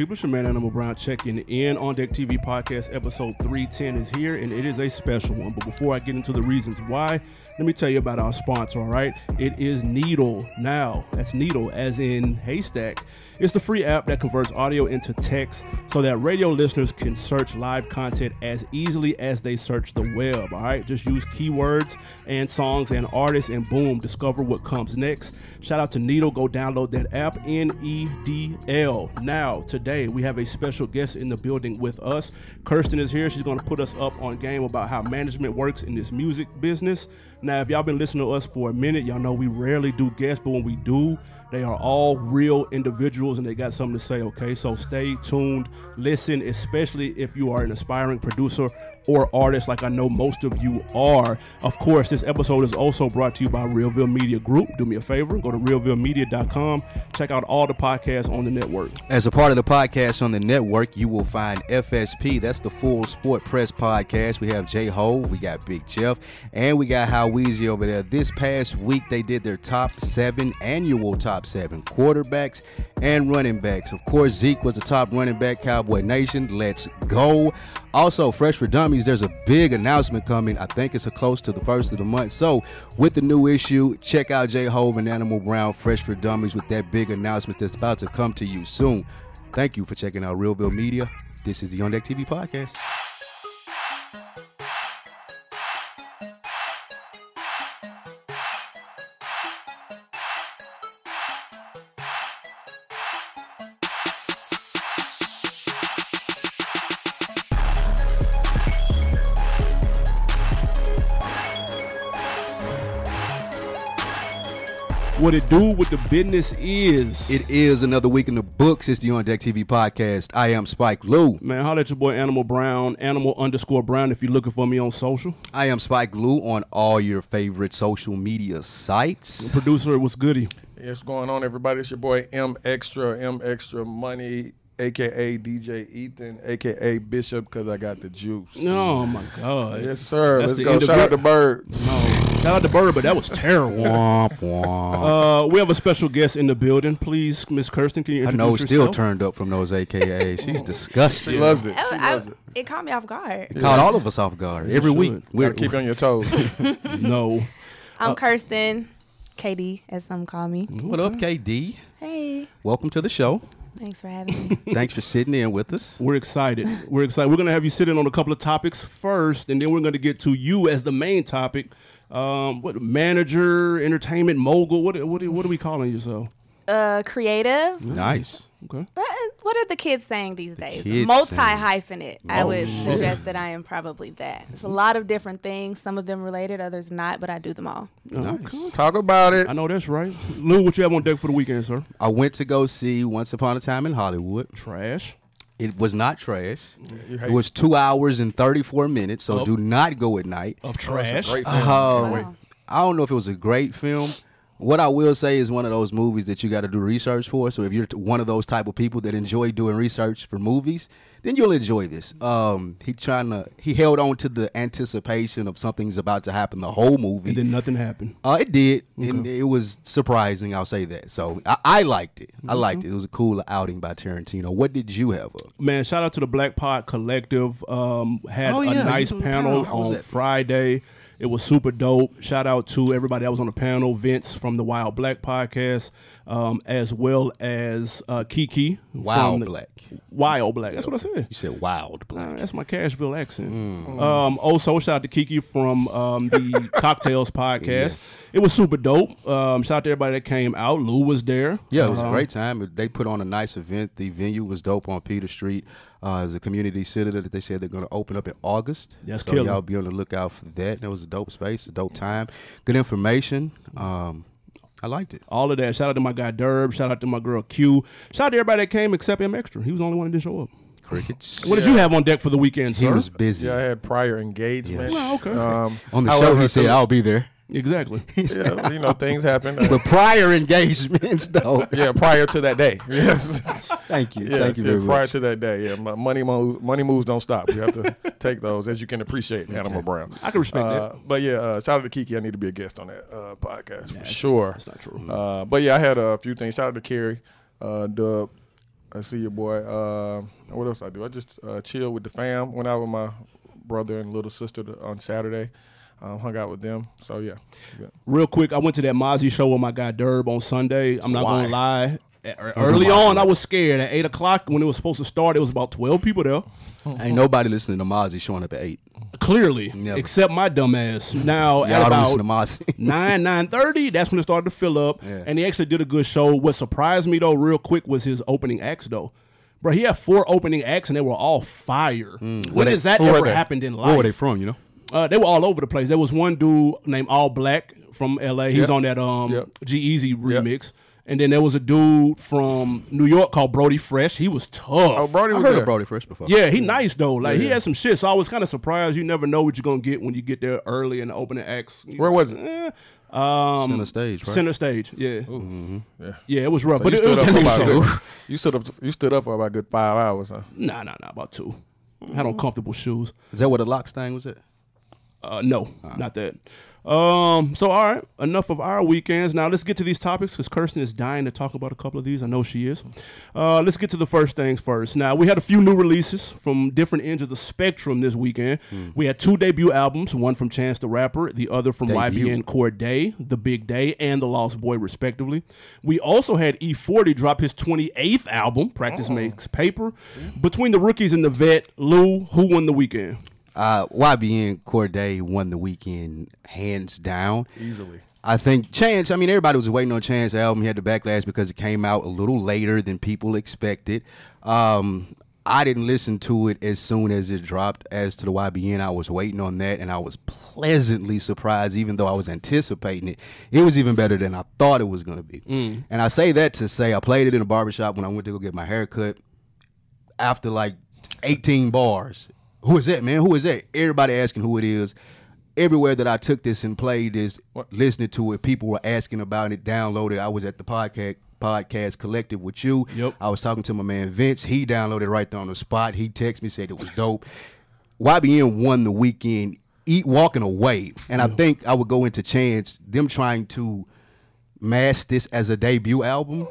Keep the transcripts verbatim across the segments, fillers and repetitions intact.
people, it's your man Animal Brown checking in. On Deck T V podcast episode three ten is here, and it is a special one. But before I get into the reasons why, let me tell you about our sponsor, all right? It is Needle now. That's Needle as in haystack. It's the free app that converts audio into text so that radio listeners can search live content as easily as they search the web, all right? Just use keywords and songs and artists, and boom, discover what comes next. Shout out to Needle. Go download that app, N E D L. Now, today, we have a special guest in the building with us. Kirsten is here. She's going to put us up on game about how management works in this music business. Now, if y'all been listening to us for a minute, y'all know we rarely do guests, but when we do, they are all real individuals and they got something to say, okay? So stay tuned, listen, especially if you are an aspiring producer or artist like I know most of you are. Of course, this episode is also brought to you by Realville Media Group. Do me a favor, go to realville media dot com, check out all the podcasts on the network. As a part of the podcast on the network, you will find F S P, that's the Full Sport Press Podcast. We have J-Ho, we got Big Jeff, and we got Howeezy over there. This past week, they did their top seven annual top seven quarterbacks and running backs. Of course, Zeke was the top running back. Cowboy Nation, let's go. Also, Fresh for Dummies, there's a big announcement coming. I think it's a close to the first of the month. So with the new issue, check out J-Hove and Animal Brown, Fresh for Dummies, with that big announcement that's about to come to you soon. Thank you for checking out Realville Media. This is the On Deck T V podcast. What it do, what the business is. It is another week in the books. It's the On Deck T V podcast. I am Spike Lou. Man, holler at your boy Animal Brown, Animal underscore Brown, if you're looking for me on social. I am Spike Lou on all your favorite social media sites. The producer, what's goody? Hey, what's going on, everybody? It's your boy M Extra, M Extra Money, A K A D J Ethan, A K A Bishop, because I got the juice. Oh, my God. Yes, sir. That's Let's go. Shout out to Bird. No. Shout out to Bird, but that was terrible. uh, we have a special guest in the building. Please, Miss Kirsten, can you introduce yourself? I know, still turned up from those A K As. She's disgusting. She loves it. She I, loves I, it. It caught me off guard. It yeah. caught all of us off guard. Every week. We're keep on your toes. No. I'm uh, Kirsten, K D, as some call me. What up, K D? Hey. Welcome to the show. Thanks for having me. Thanks for sitting in with us. We're excited. We're excited. We're going to have you sit in on a couple of topics first, and then we're going to get to you as the main topic. Um, what manager, entertainment mogul? What what what are we calling yourself? Uh, creative. Nice. Okay. What, what are the kids saying these days? The multi hyphenate. Oh, I would shit. suggest that I am probably that. It's a lot of different things. Some of them related, others not. But I do them all. Nice. Nice. Talk about it. I know that's right. Lou, what you have on deck for the weekend, sir? I went to go see Once Upon a Time in Hollywood. Trash. It was not trash. It was two hours and thirty-four minutes, so oh. do not go at night. Of trash. Oh, uh, wow. I don't know if it was a great film. What I will say is one of those movies that you got to do research for. So if you're one of those type of people that enjoy doing research for movies, then you'll enjoy this. Um, he trying to he held on to the anticipation of something's about to happen the whole movie. And then nothing happened. Uh, it did. Okay. And it was surprising. I'll say that. So I, I liked it. Mm-hmm. I liked it. It was a cool outing by Tarantino. What did you have up? Man, shout out to the Black Pod Collective. Um, had oh, yeah. a nice panel on Friday. It was super dope. Shout out to everybody that was on the panel. Vince from the Wild Black Podcast, um, as well as uh, Kiki. Wild Black. Wild Black. That's what I said. You said Wild Black. Uh, that's my Cashville accent. Mm. Um, also, shout out to Kiki from um, the Cocktails Podcast. Yes. It was super dope. Um, shout out to everybody that came out. Lou was there. Yeah, it was um, a great time. They put on a nice event. The venue was dope on Peter Street. Uh, it's a community center that they said they're going to open up in August. That's so killer. Y'all be on the lookout for that. That was a dope space, a dope time, good information. Um, I liked it. All of that. Shout out to my guy Derb. Shout out to my girl Q. Shout out to everybody that came except M Extra. He was the only one that didn't show up. Crickets. What did yeah. you have on deck for the weekend, sir? He was busy. Yeah, I had prior engagement. Yes. Well, okay. Um, on the show, he said, "I'll be there." Exactly. Yeah, you know, things happen. Uh, but prior engagements, though. Yeah, prior to that day. Yes. Thank you. Yes, Thank you. Yes, very prior much. to that day, yeah, my money moves. Money moves don't stop. You have to take those, as you can appreciate, okay. Animal Brown. I can respect uh, that. But yeah, uh, shout out to Kiki. I need to be a guest on that uh, podcast nah, for sure. That's not true. Uh, but yeah, I had a few things. Shout out to Carrie, uh, the I see your boy. Uh, what else I do? I just uh, chill with the fam. Went out with my brother and little sister on Saturday. Um, hung out with them. So, yeah. yeah. Real quick, I went to that Mozzie show with my guy Derb on Sunday. I'm not going to lie. Early on, I was scared. At eight o'clock, when it was supposed to start, it was about twelve people there. Ain't nobody listening to Mozzie showing up at eight. Clearly. Never. Except my dumb ass. Now, at about nine, nine thirty, that's when it started to fill up. Yeah. And he actually did a good show. What surprised me, though, real quick, was his opening acts, though. Bro, he had four opening acts, and they were all fire. Mm. When has that ever happened in life? Where were they from, you know? Uh, they were all over the place. There was one dude named All Black from L A. He's yep. on that um, yep. G-Eazy remix. Yep. And then there was a dude from New York called Brody Fresh. He was tough. Oh, Brody was I heard there. Of Brody Fresh before. Yeah, he nice, though. Like, yeah, he yeah. had some shit. So I was kind of surprised. You never know what you're going to get when you get there early in the opening acts. You Where know, was it? Eh. Um, center stage, right? Center stage, yeah. Mm-hmm. yeah. Yeah, it was rough. So but you, it, stood it was up about good, you, stood up, you stood up for about a good five hours, huh? Nah, nah, nah, about two. Mm-hmm. Had on comfortable shoes. Is that where the locks thing was at? Uh, no, right. not that. Um, so, all right, enough of our weekends. Now, let's get to these topics because Kirsten is dying to talk about a couple of these. I know she is. Uh, let's get to the first things first. Now, we had a few new releases from different ends of the spectrum this weekend. Mm. We had two debut albums, one from Chance the Rapper, the other from debut. Y B N Cordae, The Big Day, and The Lost Boy, respectively. We also had E forty drop his twenty-eighth album, Practice oh. Makes Paper. Mm. Between the rookies and the vet, Lou, who won the weekend? Uh, Y B N Cordae won the weekend hands down. Easily. I think Chance, I mean, everybody was waiting on Chance's album. He had the backlash because it came out a little later than people expected. Um, I didn't listen to it as soon as it dropped. As to the Y B N, I was waiting on that, and I was pleasantly surprised, even though I was anticipating it. It was even better than I thought it was going to be. Mm. And I say that to say I played it in a barbershop when I went to go get my haircut. After like eighteen bars, who is that, man? Who is that? Everybody asking who it is. Everywhere that I took this and played this, what? Listening to it, people were asking about it, downloaded. I was at the podcast podcast collective with you. Yep. I was talking to my man Vince. He downloaded right there on the spot. He texted me, said it was dope. Y B N won the weekend, eat walking away. And yep. I think I would go into Chance, them trying to mask this as a debut album.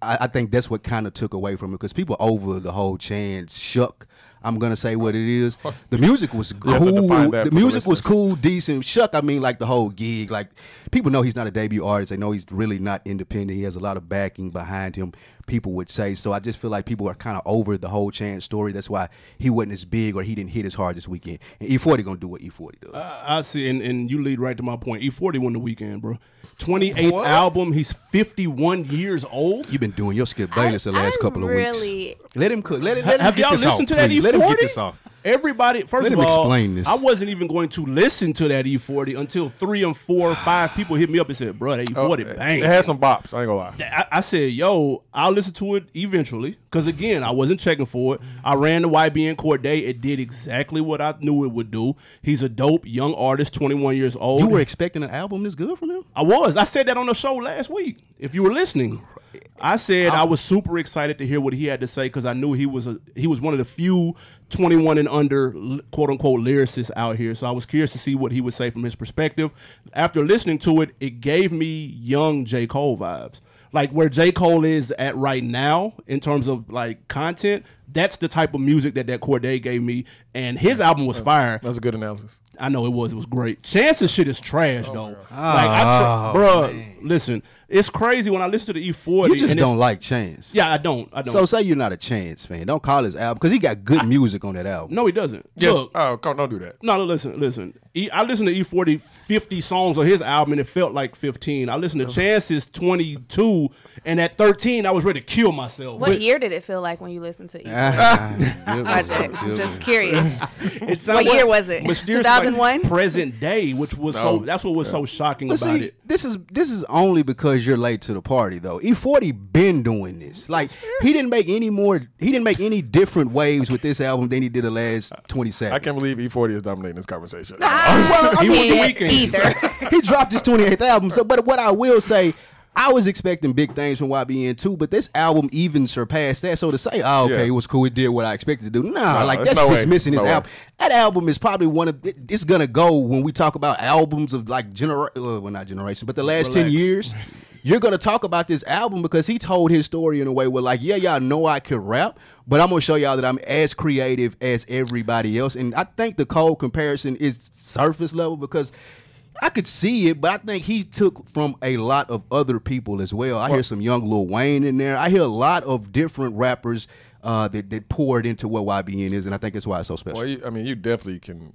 I, I think that's what kind of took away from it because people over the whole Chance shook. I'm going to say what it is. The music was cool. The music the was cool, decent. Shuck, I mean, like the whole gig. Like, people know he's not a debut artist. They know he's really not independent. He has a lot of backing behind him, people would say. So I just feel like people are kind of over the whole Chance story. That's why he wasn't as big or he didn't hit as hard this weekend. And E forty going to do what E forty does. Uh, I see, and, and you lead right to my point. E forty won the weekend, bro. twenty-eighth what? Album. He's fifty-one years old. You've been doing your Skip Bayless the last I'm couple of really... weeks. Let him cook. Let, let him Have y'all listened to that E forty? Let him get this off. Everybody, first Let of all, explain this. I wasn't even going to listen to that E forty until three and four or five people hit me up and said, bro, that E forty, oh, bang. It had some bops. I ain't going to lie. I, I said, yo, I'll listen to it eventually because, again, I wasn't checking for it. I ran the Y B N Cordae. It did exactly what I knew it would do. He's a dope young artist, twenty-one years old. You were expecting an album this good from him? I was. I said that on the show last week, if you were listening. I said I, I was super excited to hear what he had to say because I knew he was a, he was one of the few twenty-one and under quote-unquote lyricists out here. So I was curious to see what he would say from his perspective. After listening to it, it gave me young J. Cole vibes. Like where J. Cole is at right now in terms of like content, that's the type of music that that Cordae gave me. And his album was fire. That's a good analysis. I know it was. It was great. Chance's shit is trash, oh, though. Like, I tr- oh, bro, man. Listen, it's crazy when I listen to the E forty. You just and don't like Chance. Yeah, I don't. I don't. So say you're not a Chance fan. Don't call his album because he got good I, music on that album. No, he doesn't. Yes. Look, oh, don't do that. No, listen, listen. E, I listened to E forty fifty songs on his album and it felt like fifteen. I listened to Chance's twenty-two and at thirteen I was ready to kill myself. What but, year did it feel like when you listened to E forty? Project. I'm just curious. It what year was it? two thousand one? Like present day, which was no. so that's what was yeah. so shocking but about see, it. This is this is only because you're late to the party though. E forty been doing this. Like he didn't make any more he didn't make any different waves with this album than he did the last twenty-seven. I can't believe E forty is dominating this conversation. Ah, well, I mean, he went the weekend. Either. He dropped his twenty-eighth album. So but what I will say, I was expecting big things from Y B N too, but this album even surpassed that. So to say, oh, okay, yeah. it was cool, it did what I expected to do. Nah, no, like that's no dismissing his no album. Way. That album is probably one of, it, it's gonna go when we talk about albums of like, genera- well, not generation, but the last Relax. ten years. you're going to talk about this album because he told his story in a way where, like, yeah, y'all know I could rap, but I'm going to show y'all that I'm as creative as everybody else. And I think the cold comparison is surface level because I could see it, but I think he took from a lot of other people as well. I well, hear some young Lil Wayne in there. I hear a lot of different rappers uh, that, that poured into what Y B N is, and I think that's why it's so special. Well, you, I mean, you definitely can...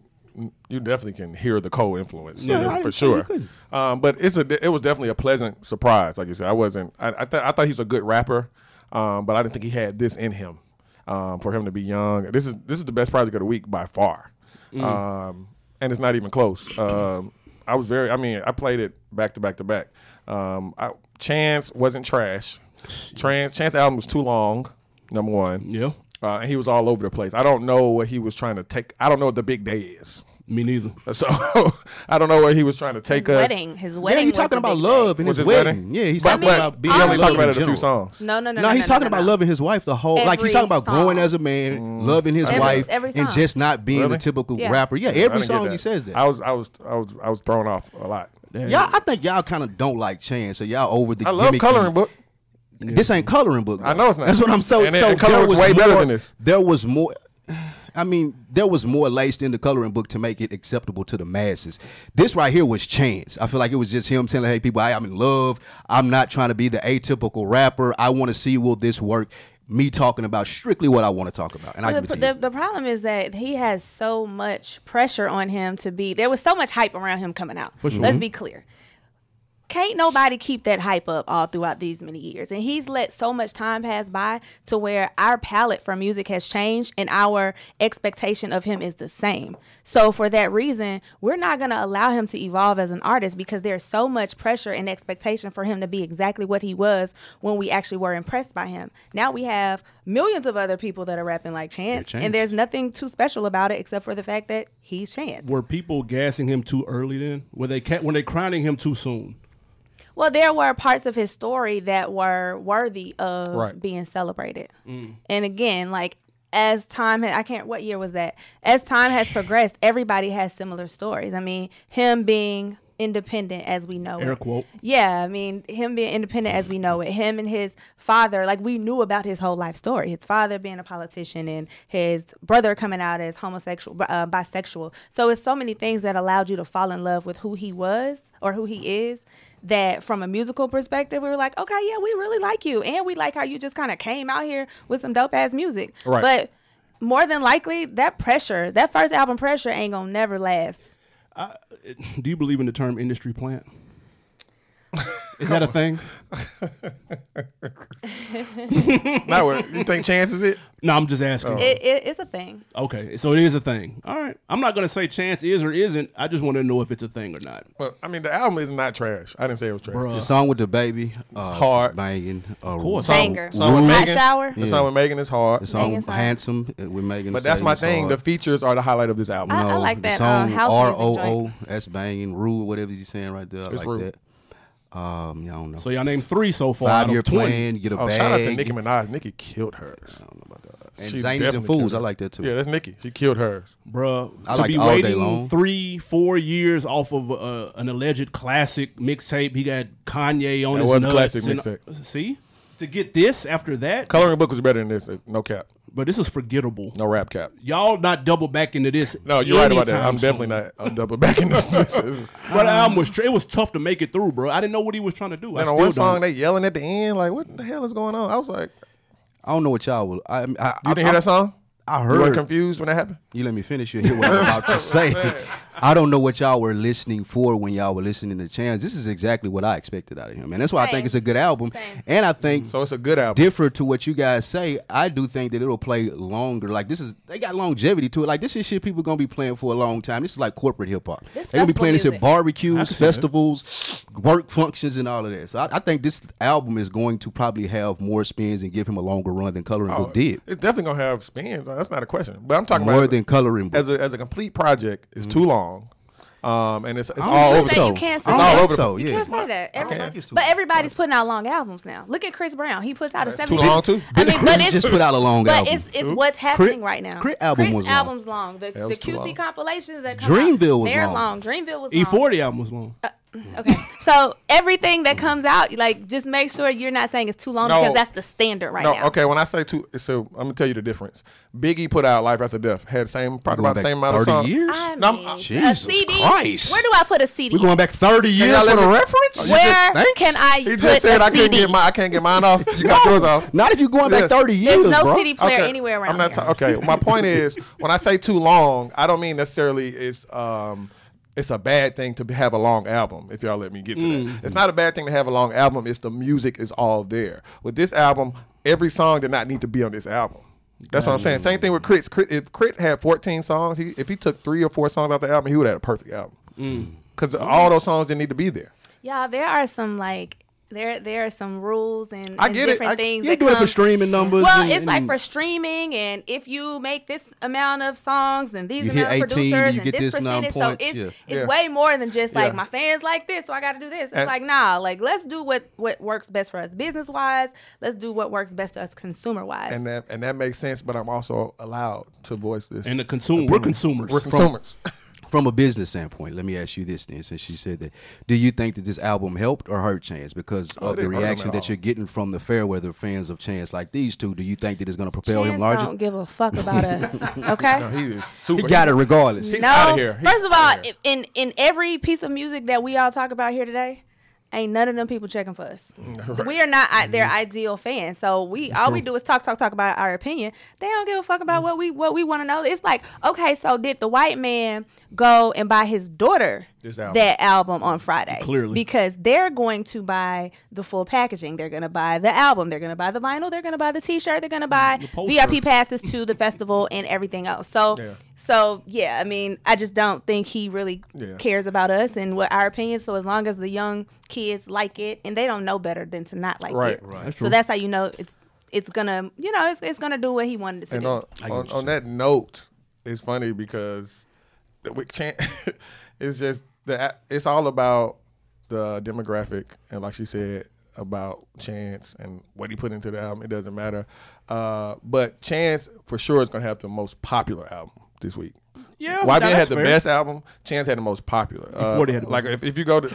You definitely can hear the cold influence, yeah, you know, for sure. Um, but it's a it was definitely a pleasant surprise. Like you said, I wasn't. I I, th I thought he was a good rapper, um, but I didn't think he had this in him. Um, for him to be young, this is this is the best project of the week by far, mm. um, and it's not even close. Um, I was very. I mean, I played it back to back to back. Um, I, Chance wasn't trash. Trans, Chance album was too long. Number one. Yeah. Uh, and he was all over the place. I don't know what he was trying to take. I don't know what The Big Day is. Me neither. So I don't know where he was trying to take his us. Wedding. His wedding. Yeah, he's talking about love in his, his wedding. wedding. Yeah, he's talking about being. He only talked about it in a few songs. No, no, no. No, no he's no, talking no, about no. loving his wife the whole. Every like he's talking about song. growing as a man, mm. loving his every, wife, every and just not being really? the typical yeah. rapper. Yeah, every song he says that. I was, I was, I was, I was thrown off a lot. Y'all, I think y'all kind of don't like Chance, so y'all over the. I love Coloring Book. Yeah. This ain't Coloring Book. Though. I know it's not. That's what I'm so. And so Coloring Book way better than this. There was more. I mean, there was more laced in the Coloring Book to make it acceptable to the masses. This right here was Chance. I feel like it was just him saying, hey, people, I, I'm in love. I'm not trying to be the atypical rapper. I want to see, will this work? Me talking about strictly what I want to talk about. And well, I give it to the, you. the problem is that he has so much pressure on him to be. There was so much hype around him coming out. For sure. Let's be clear. Can't nobody keep that hype up all throughout these many years. And he's let so much time pass by to where our palette for music has changed and our expectation of him is the same. So for that reason, we're not going to allow him to evolve as an artist because there's so much pressure and expectation for him to be exactly what he was when we actually were impressed by him. Now we have millions of other people that are rapping like Chance, Chance. and there's nothing too special about it except for the fact that he's Chance. Were people gassing him too early then? Were they, were they crowning him too soon? Well, there were parts of his story that were worthy of right. being celebrated. Mm. And again, like as time, ha I can't, what year was that? As time has progressed, everybody has similar stories. I mean, him being independent as we know Air it. Quote. Yeah, I mean, him being independent as we know it. Him and his father, like we knew about his whole life story. His father being a politician and his brother coming out as homosexual, uh, bisexual. So it's so many things that allowed you to fall in love with who he was or who he is. That from a musical perspective, we were like, okay, yeah, we really like you. And we like how you just kind of came out here with some dope-ass music. Right. But more than likely, that pressure, that first album pressure ain't going to never last. Uh, do you believe in the term industry plant? Is that a thing? Not what, you think Chance is it? No, I'm just asking. Oh. It, it, it's a thing. Okay, so it is a thing. All right. I'm not going to say Chance is or isn't. I just want to know if it's a thing or not. Well, I mean, the album is not trash. I didn't say it was trash. Bruh. The song with DaBaby, uh, hard. Banging. Uh, of course. Banger. Song, song with Megan. Hot shower. The yeah. song with Megan is hard. The song Megan's Handsome hard. With Megan. But that's my thing. Hard. The features are the highlight of this album. I, no, I like that. The song uh, R O O, that's banging. Rude, whatever he's saying right there. I it's like rude. that. Um, I don't know. So y'all named three so far. Five-year plan, get a oh, bag. Shout out to Nicki Minaj. Nicki killed hers. I don't know about that. And Zanies and Fools, I like that too. Yeah, that's Nicki. She killed hers, bruh. I to like be all waiting day long. Three, four years off of uh, an alleged classic mixtape. He got Kanye on that his was nuts. Classic mixtape. See, to get this after that, Coloring Book was better than this. No cap. But this is forgettable. No rap cap. Y'all not double back into this. No, you're right about that. I'm soon. definitely not I'm double back into this. this but I almost, it was tough to make it through, bro. I didn't know what he was trying to do. And I on one song, don't. they yelling at the end, like, what the hell is going on? I was like, I don't know what y'all were. I, I, you I, didn't I, hear that song? I heard. You were confused when that happened? You let me finish. You hear what I'm about to say. I don't know what y'all were listening for when y'all were listening to Chance. This is exactly what I expected out of him. And that's why Same. I think it's a good album. Same. And I think so it's a good album. Different to what you guys say, I do think that it'll play longer. Like this is they got longevity to it. Like this is shit people gonna be playing for a long time. This is like corporate hip hop. This They're gonna be playing music. this at barbecues, festivals, it. work functions and all of that. So I, I think this album is going to probably have more spins and give him a longer run than Coloring oh, Book did. It's definitely gonna have spins. That's not a question. But I'm talking more about more than Coloring Book. As a as a complete project, it's mm-hmm. too long. Um, and it's, it's all over so. You can't say that. So, yeah. You can't say that. Everybody, but everybody's putting out long albums now. Look at Chris Brown. He puts out That's a seventy. Too long too. I mean, but it's just put out a long but album. But it's, it's what's happening Crit, right now. Crit album Crit was long. Album's long. The, the Q C long. compilations that come Dreamville out, was long. They're long. Dreamville was long. E forty album was long. Uh, Okay. So everything that comes out, like, just make sure you're not saying it's too long no, because that's the standard right no, now. Okay. When I say too, so I'm gonna tell you the difference. Biggie put out Life After Death, had same probably about the same amount of songs. Thirty years. I mean, no, I'm, Jesus C D, Christ. Where do I put a C D? We're going back thirty years for the reference. Where just, can I? He just put said a I can't get my I can't get mine off. You got yours off. Not if you're going yes. back thirty years. There's no bro. C D player okay. anywhere around. I'm not here. Ta- okay. My point is, when I say too long, I don't mean necessarily it's. Um, It's a bad thing to have a long album, if y'all let me get to mm. that. It's not a bad thing to have a long album if the music is all there. With this album, every song did not need to be on this album. That's what I'm saying. Same thing with Crit. If Crit had fourteen songs, he, if he took three or four songs out the album, he would have had a perfect album. Because mm. all those songs didn't need to be there. Yeah, there are some, like... There, there are some rules and, I and get different it. I, things. You that do come. It for streaming numbers. Well, and, it's like for streaming, and if you make this amount of songs and these amount of producers and this, this percentage, so it's yeah. it's yeah. way more than just like yeah. my fans like this, so I got to do this. It's and, like nah, like let's do what, what works best for us business wise. Let's do what works best for us consumer wise. And that and that makes sense. But I'm also allowed to voice this. And the consumer, we're consumers. We're consumers. From, From a business standpoint, let me ask you this then, since you said that. Do you think that this album helped or hurt Chance because oh, of the reaction that you're getting from the Fairweather fans of Chance like these two? Do you think that it's going to propel Chance him larger? Chance don't give a fuck about us, okay? No, he is super. He got it regardless. He's no, out of here. He's first of all, in, in every piece of music that we all talk about here today, ain't none of them people checking for us. Right. We are not mm-hmm. their ideal fans. So we all we do is talk, talk, talk about our opinion. They don't give a fuck about mm-hmm. what we what we want to know. It's like, okay, so did the white man go and buy his daughter this album. that album on Friday? Clearly. Because they're going to buy the full packaging. They're going to buy the album. They're going to buy the vinyl. They're going to buy the T-shirt. They're going to buy V I P passes to the festival and everything else. So, yeah. so yeah, I mean, I just don't think he really yeah. cares about us and what our opinions. So as long as the young kids like it, and they don't know better than to not like right, it. Right, right. So true. That's how you know it's it's gonna you know it's it's gonna do what he wanted it to and do. On, on, on that note, it's funny because with Chance, it's just the it's all about the demographic and like she said about Chance and what he put into the album. It doesn't matter, uh, but Chance for sure is gonna have the most popular album this week. Yeah, Y B N had the fair. best album. Chance had the most popular. Uh, had the like if, if you go to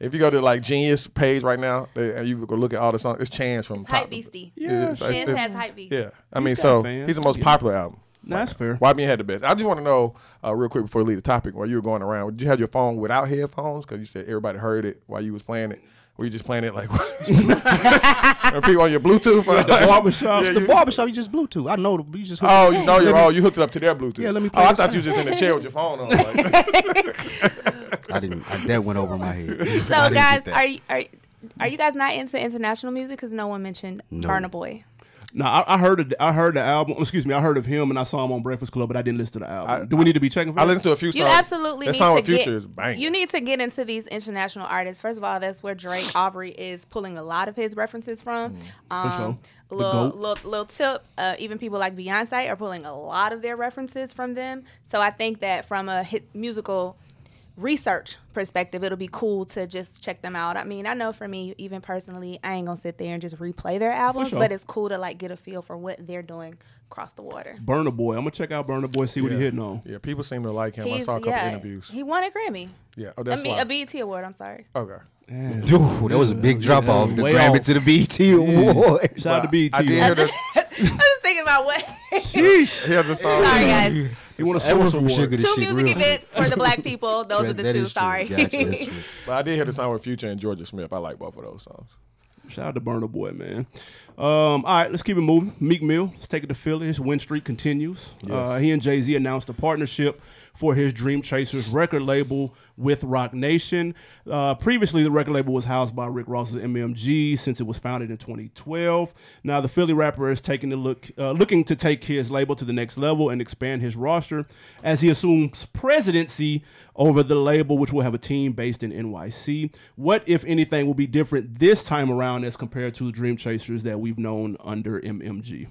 if you go to like Genius page right now and you go look at all the songs, it's Chance from Hype Beastie. Yeah, it's, Chance it's, it's, has Hype Beastie. Yeah, I he's mean, so fans. he's the most yeah. popular album. No, right that's now. fair. Y B N had the best. I just want to know uh, real quick before we leave the topic while you were going around. Did you have your phone without headphones? Because you said everybody heard it while you was playing it. Were you just playing it like people on your Bluetooth? Or, yeah, the barbershop. Yeah, the barbershop, you just Bluetooth. I know. You just oh, you know you're all. You hooked it up to their Bluetooth. Yeah, let me play oh, I thought out. you were just in the chair with your phone on. Like, I didn't. I, that went over my head. So guys, are you, are are you guys not into international music? Because no one mentioned no. Burna Boy. No, I, I heard of, I heard the album. Excuse me, I heard of him and I saw him on Breakfast Club, but I didn't listen to the album. I, Do we I, need to be checking for I that? listened to a few songs. You absolutely that song need to get, Future is banging. You need to get into these international artists. First of all, that's where Drake Aubrey is pulling a lot of his references from. Mm, um, for sure. Little, little, little tip, uh, even people like Beyonce are pulling a lot of their references from them. So I think that from a hit musical research perspective, it'll be cool to just check them out. I mean, I know for me, even personally, I ain't gonna sit there and just replay their albums, sure. but it's cool to like get a feel for what they're doing across the water. Burna Boy, I'm gonna check out Burna Boy, see yeah. what he's hitting on. Yeah, people seem to like him. He's, I saw a couple yeah, interviews. He won a Grammy. Yeah, oh, that's I mean, a B E T award. I'm sorry. Okay. Yeah. Dude, that was a big drop yeah, off. The Grammy to the B E T yeah. award. Shout wow. out to B E T. I, I, just, I was thinking about what. Sheesh. He has a song. Sorry, guys. You want to source some sugar? Two music really. events for the black people. Those are the two. Sorry, gotcha, that's true. But I did hear the song with Future and Georgia Smith. I like both of those songs. Shout out to Burna Boy, man. Um, all right, let's keep it moving. Meek Mill, let's take it to Philly. His win streak continues. Yes. Uh, he and Jay-Z announced a partnership for his Dream Chasers record label with Roc Nation. Uh, previously, the record label was housed by Rick Ross's M M G since it was founded in twenty twelve. Now, the Philly rapper is taking a look, uh, looking to take his label to the next level and expand his roster as he assumes presidency over the label, which will have a team based in N Y C. What, if anything, will be different this time around as compared to the Dream Chasers that we've known under M M G?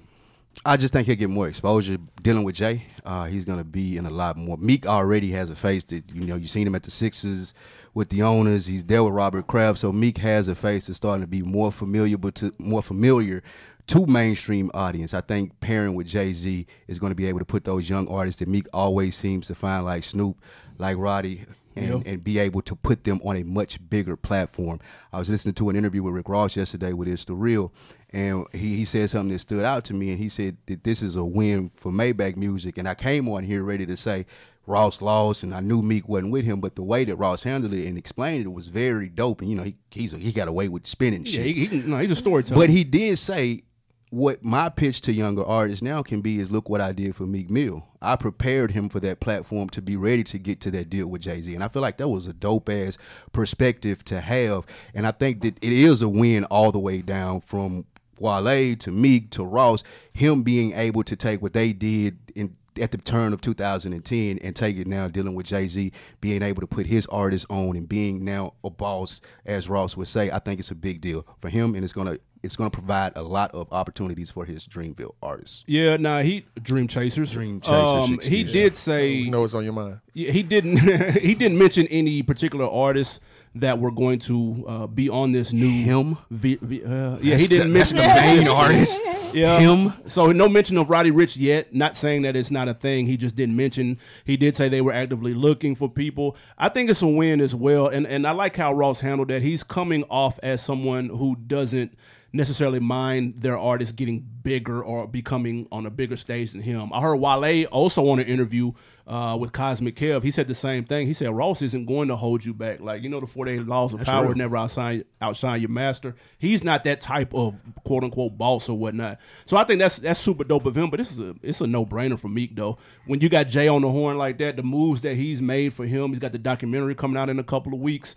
I just think he'll get more exposure dealing with Jay. Uh, he's going to be in a lot more. Meek already has a face that, you know, you've seen him at the Sixers with the owners. He's there with Robert Kraft. So Meek has a face that's starting to be more familiar, but to, more familiar to mainstream audience. I think pairing with Jay-Z is going to be able to put those young artists that Meek always seems to find, like Snoop, like Roddy, and, yep. and be able to put them on a much bigger platform. I was listening to an interview with Rick Ross yesterday with It's The Real, and he, he said something that stood out to me, and he said that this is a win for Maybach Music. And I came on here ready to say Ross lost, and I knew Meek wasn't with him, but the way that Ross handled it and explained it was very dope. And, you know, he he's a, he got away with spinning shit. Yeah, he, he, no, he's a storyteller. But he did say, what my pitch to younger artists now can be is, look what I did for Meek Mill. I prepared him for that platform to be ready to get to that deal with Jay-Z. And I feel like that was a dope-ass perspective to have. And I think that it is a win all the way down, from Wale to Meek to Ross, him being able to take what they did in at the turn of two thousand ten and take it now, dealing with Jay-Z, being able to put his artists on and being now a boss, as Ross would say. I think it's a big deal for him, and it's gonna it's gonna provide a lot of opportunities for his Dreamville artists. Yeah, nah, he Dream Chasers. Dream Chasers. Um, he did say, you know what's on your mind. Yeah, he didn't he didn't mention any particular artists that were going to uh, be on this new him. V, v, uh, yeah, he didn't mention the main artist. Yeah, him. So no mention of Roddy Ricch yet. Not saying that it's not a thing. He just didn't mention. He did say they were actively looking for people. I think it's a win as well. And and I like how Ross handled that. He's coming off as someone who doesn't necessarily mind their artists getting bigger or becoming on a bigger stage than him. I heard Wale also on an interview uh, with Cosmic Kev. He said the same thing. He said, Ross isn't going to hold you back. Like, you know, the forty-eight laws of That's power real. Never outshine, outshine your master. He's not that type of quote unquote boss or whatnot. So I think that's that's super dope of him. But this is a it's a no brainer for Meek though. When you got Jay on the horn like that, the moves that he's made for him, he's got the documentary coming out in a couple of weeks.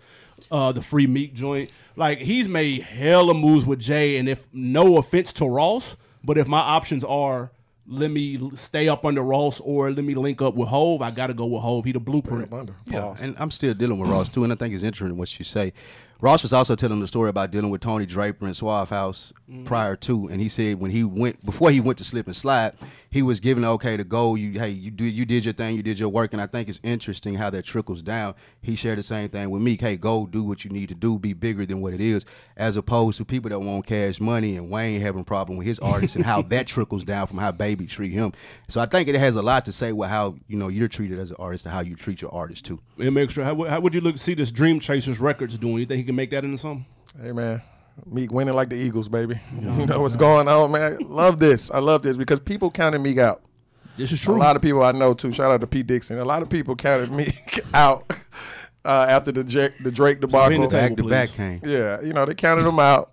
Uh, the free Meek joint. Like, he's made hella moves with Jay, and if no offense to Ross, but if my options are let me stay up under Ross or let me link up with Hove, I got to go with Hove. He the blueprint. Up under. Yeah, and I'm still dealing with Ross, too, and I think it's interesting what you say. Ross was also telling the story about dealing with Tony Draper and Suave House mm. prior to, and he said when he went, before he went to Slip and Slide, he was given okay to go. You, hey, you, do, you did your thing, you did your work, and I think it's interesting how that trickles down. He shared the same thing with Meek. Hey, go do what you need to do, be bigger than what it is, as opposed to people that want Cash Money and Wayne having a problem with his artists and how that trickles down from how Baby treat him. So I think it has a lot to say with how, you know, you're treated as an artist and how you treat your artist too. It makes sure. How, how would you look see this Dream Chasers Records doing? You think he can make that into something? Hey man, Meek winning like the Eagles, baby. You know what's going on, man. Love this. I love this because people counted Meek out. This is true. A lot of people I know too. Shout out to Pete Dixon. A lot of people counted Meek out uh, after the J the Drake debacle. Back to back, yeah. You know they counted him out,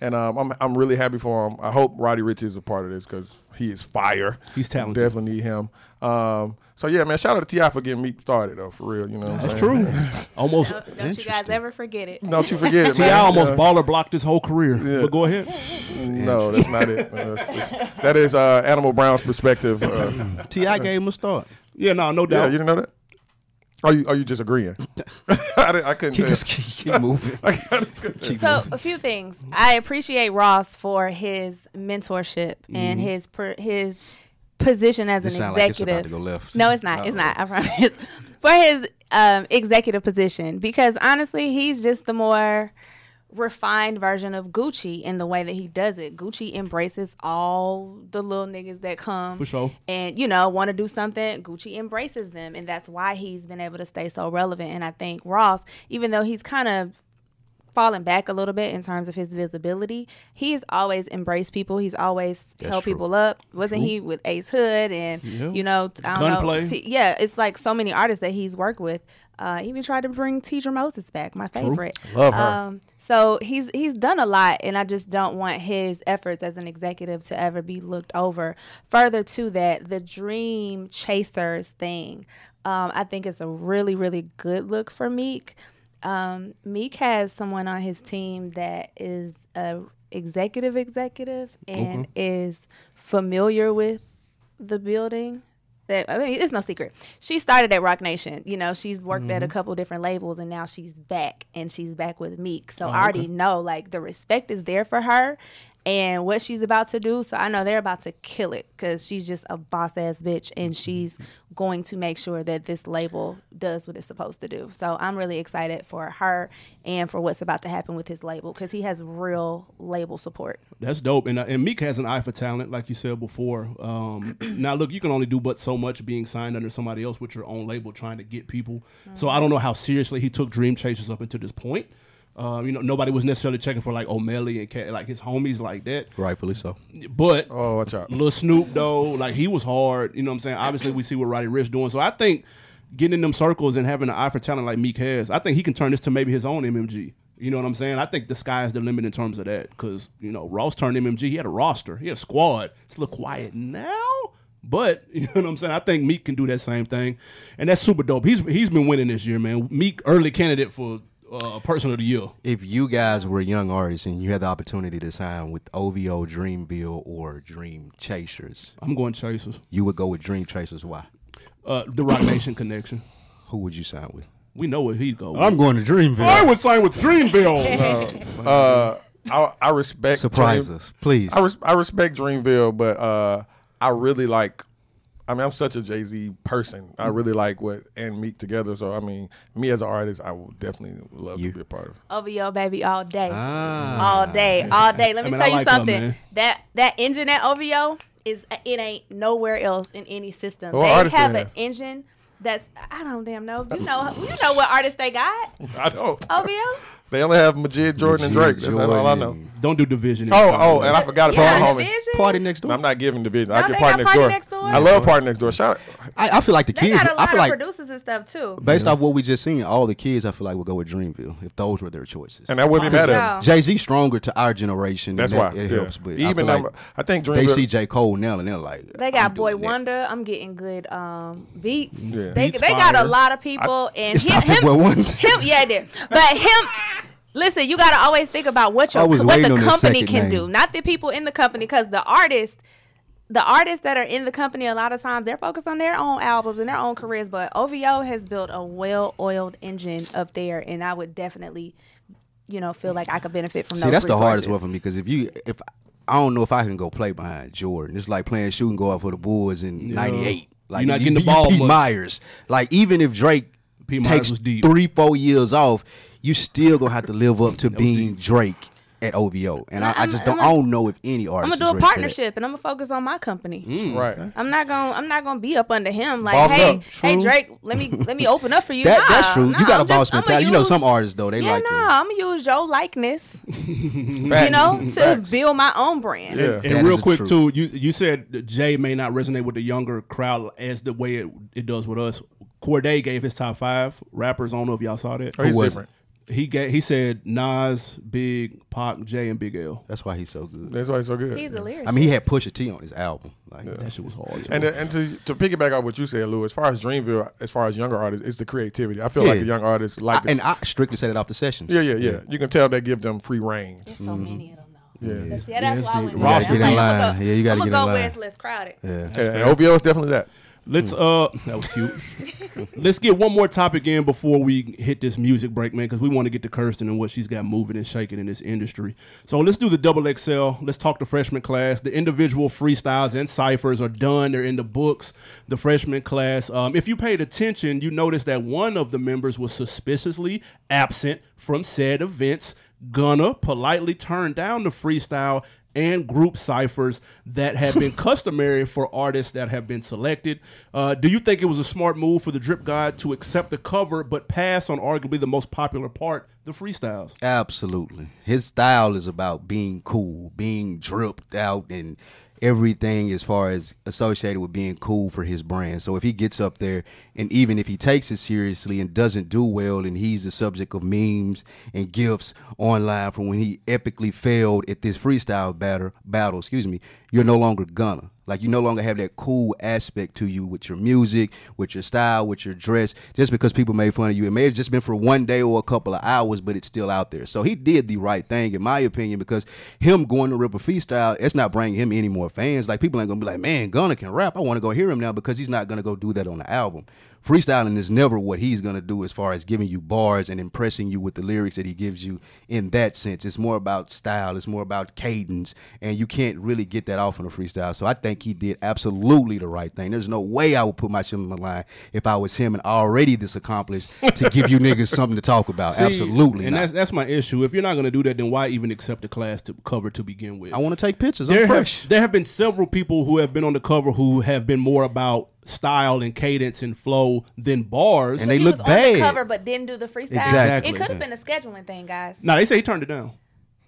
and um, I'm I'm really happy for him. I hope Roddy Ricch is a part of this because he is fire. He's talented. Definitely need him. Um, so, yeah, man, shout out to T I for getting Meek started, though, for real. You know what That's I'm saying? True. almost. Don't, don't you guys ever forget it. Don't you forget it, man. T I almost yeah. baller blocked his whole career. Yeah. But go ahead. No, that's not it. No, that's, that's, that is uh, Animal Brown's perspective. Uh, T I gave him a start. Yeah, no, no doubt. Yeah, you didn't know that? Are you, are you just agreeing? I, I couldn't. He just keep, keep moving. keep so moving. A few things. I appreciate Ross for his mentorship mm-hmm. and his per, his position as it an executive. Like it's about to go left. No, it's not. Uh-oh. It's not. I promise. For his um, executive position, because honestly, he's just the more refined version of Gucci in the way that he does it. Gucci embraces all the little niggas that come for sure and, you know, want to do something. Gucci embraces them, and that's why he's been able to stay so relevant. And I think Ross, even though he's kind of falling back a little bit in terms of his visibility, he's always embraced people. He's always that's held true. People up. Wasn't true. He with Ace Hood and yeah. you know, I don't Gunplay. know t- yeah it's like so many artists that he's worked with. Uh, even tried to bring Teacher Moses back, my favorite. True. Love her. Um, so he's he's done a lot, and I just don't want his efforts as an executive to ever be looked over. Further to that, the Dream Chasers thing, um, I think it's a really, really good look for Meek. Um, Meek has someone on his team that is a executive executive and mm-hmm. is familiar with the building. That, I mean, it's no secret. She started at Roc Nation. You know, she's worked mm-hmm. at a couple different labels, and now she's back, and she's back with Meek. So oh, I already okay. know, like, the respect is there for her. and what she's about to do. So I know they're about to kill it because she's just a boss ass bitch, and she's going to make sure that this label does what it's supposed to do. So I'm really excited for her and for what's about to happen with his label, because he has real label support. That's dope. And, uh, and Meek has an eye for talent, like you said before. Um, now, look, you can only do but so much being signed under somebody else with your own label trying to get people. Mm-hmm. So I don't know how seriously he took Dream Chasers up until this point. Um, you know, nobody was necessarily checking for like O'Malley and Cat, like his homies like that. Rightfully so. But oh, watch out. Lil Snoop though, like he was hard. You know what I'm saying? Obviously, we see what Roddy Ricch doing. So I think getting in them circles and having an eye for talent like Meek has, I think he can turn this to maybe his own M M G. You know what I'm saying? I think the sky's the limit in terms of that, because you know Ross turned M M G. He had a roster. He had a squad. It's a little quiet now. But, you know what I'm saying, I think Meek can do that same thing. And that's super dope. He's he's been winning this year, man. Meek, early candidate for uh, Person of the Year. If you guys were young artists and you had the opportunity to sign with O V O, Dreamville, or Dream Chasers. I'm going Chasers. You would go with Dream Chasers. Why? Uh, the Rock Nation connection. Who would you sign with? We know where he'd go with. I'm going to Dreamville. I would sign with Dreamville. uh, uh, I, I respect. Surprise Dream. Us, please. I, res- I respect Dreamville, but... Uh, I really like, I mean, I'm such a Jay-Z person. I really like what and Meek together. So, I mean, me as an artist, I would definitely love you. to be a part of it. O V O, baby, all day. Ah. All day, all day. Let me I mean, tell I you like something. Them, that that engine at O V O, is it ain't nowhere else in any system. Well, they have an have. engine that's, I don't damn know. You know you know what artists they got? I don't. O V O? They only have Majid, Jordan, Majid, and Drake. That's Jordan. All I know. Don't do Division. Oh, oh, and I forgot about yeah, homie. Party Next Door. I'm not giving Division. I get Party, Party Next Door. I love Party Next Door. Shout out. I, I feel like the they kids. Got a lot I feel like producers and stuff too. Based yeah. off what we just seen, all the kids I feel like would go with Dreamville if those were their choices. And that wouldn't be better. Jay Z stronger to our generation. That's why that, it yeah. helps. But even I, like I think Dreamville, they see J Cole now and they're like, they got Boy Wonder. I'm getting good um, beats. Yeah. They they got a lot of people and him. Yeah, there. But him. Listen, you got to always think about what your what the company can name. do, not the people in the company, because the artists, the artists that are in the company, a lot of times they're focused on their own albums and their own careers. But O V O has built a well-oiled engine up there, and I would definitely, you know, feel like I could benefit from See, those See, that's resources. The hardest one for me, because if you – if I don't know if I can go play behind Jordan. It's like playing shoot and go out for the Bulls in yeah. ninety-eight. Like, you're not getting you, the ball. Pete Myers. Like, even if Drake P. takes deep. three, four years off – you still gonna have to live up to being Drake at O V O, and I, I just don't, I don't know if any artist. I'm gonna do a partnership, and I'm gonna focus on my company. Mm, right. I'm not gonna, I'm not gonna be up under him. Like, boss hey, hey Drake, let me, let me open up for you. That, nah, that's true. Nah, you got I'm a boss mentality. You know, some artists though, they yeah, like. Yeah, no, nah, I'm gonna use your likeness. you know, to Facts. build my own brand. Yeah. And, and real quick truth. too, you you said that Jay may not resonate with the younger crowd as the way it, it does with us. Cordae gave his top five rappers. I don't know if y'all saw that. Oh, he's different. He gave, he said Nas, Big, Pac, Jay, and Big L. That's why he's so good. That's why he's so good. He's a lyricist. I mean, he had Pusha T on his album. Like yeah. that shit was hard. And to, and to to piggyback on what you said, Lou, as far as Dreamville, as far as younger artists, it's the creativity. I feel yeah. like the young artists like it. And I strictly said it off the sessions. Yeah, yeah, yeah, yeah. You can tell they give them free range. There's so mm-hmm. many of them. Yeah, yeah, that's yeah, why we Ross get in line. Like, go, yeah, you got to get in line. I'm gonna go where it's less crowded. Yeah, yeah. O V O is definitely that. Let's uh, that was cute. Let's get one more topic in before we hit this music break, man, because we want to get to Kirsten and what she's got moving and shaking in this industry. So let's do the double X L. Let's talk the freshman class. The individual freestyles and ciphers are done. They're in the books. The freshman class. Um, if you paid attention, you noticed that one of the members was suspiciously absent from said events. Gunna politely turned down the freestyle and group ciphers that have been customary for artists that have been selected. Uh, do you think it was a smart move for the Drip God to accept the cover but pass on arguably the most popular part, the freestyles? Absolutely. His style is about being cool, being dripped out, and everything as far as associated with being cool for his brand. So if he gets up there, and even if he takes it seriously and doesn't do well, and he's the subject of memes and gifs online from when he epically failed at this freestyle batter, battle, excuse me, you're no longer Gunna. Like, you no longer have that cool aspect to you with your music, with your style, with your dress, just because people made fun of you. It may have just been for one day or a couple of hours, but it's still out there. So he did the right thing, in my opinion, because him going to rip a freestyle, it's not bringing him any more fans. Like, people ain't going to be like, man, Gunna can rap. I want to go hear him now, because he's not going to go do that on the album. freestyling is never what he's going to do as far as giving you bars and impressing you with the lyrics that he gives you in that sense. It's more about style. It's more about cadence. And you can't really get that off in a freestyle. So I think he did absolutely the right thing. There's no way I would put my shit on the line if I was him and already this accomplished to give you niggas something to talk about. See, absolutely and not. That's, that's my issue. If you're not going to do that, then why even accept the class to cover to begin with? I want to take pictures. I'm there fresh. Have, there have been several people who have been on the cover who have been more about style and cadence and flow than bars, and so they look bad. On the cover, but didn't do the freestyle. Exactly. It could have been a scheduling thing, guys. No, they say he turned it down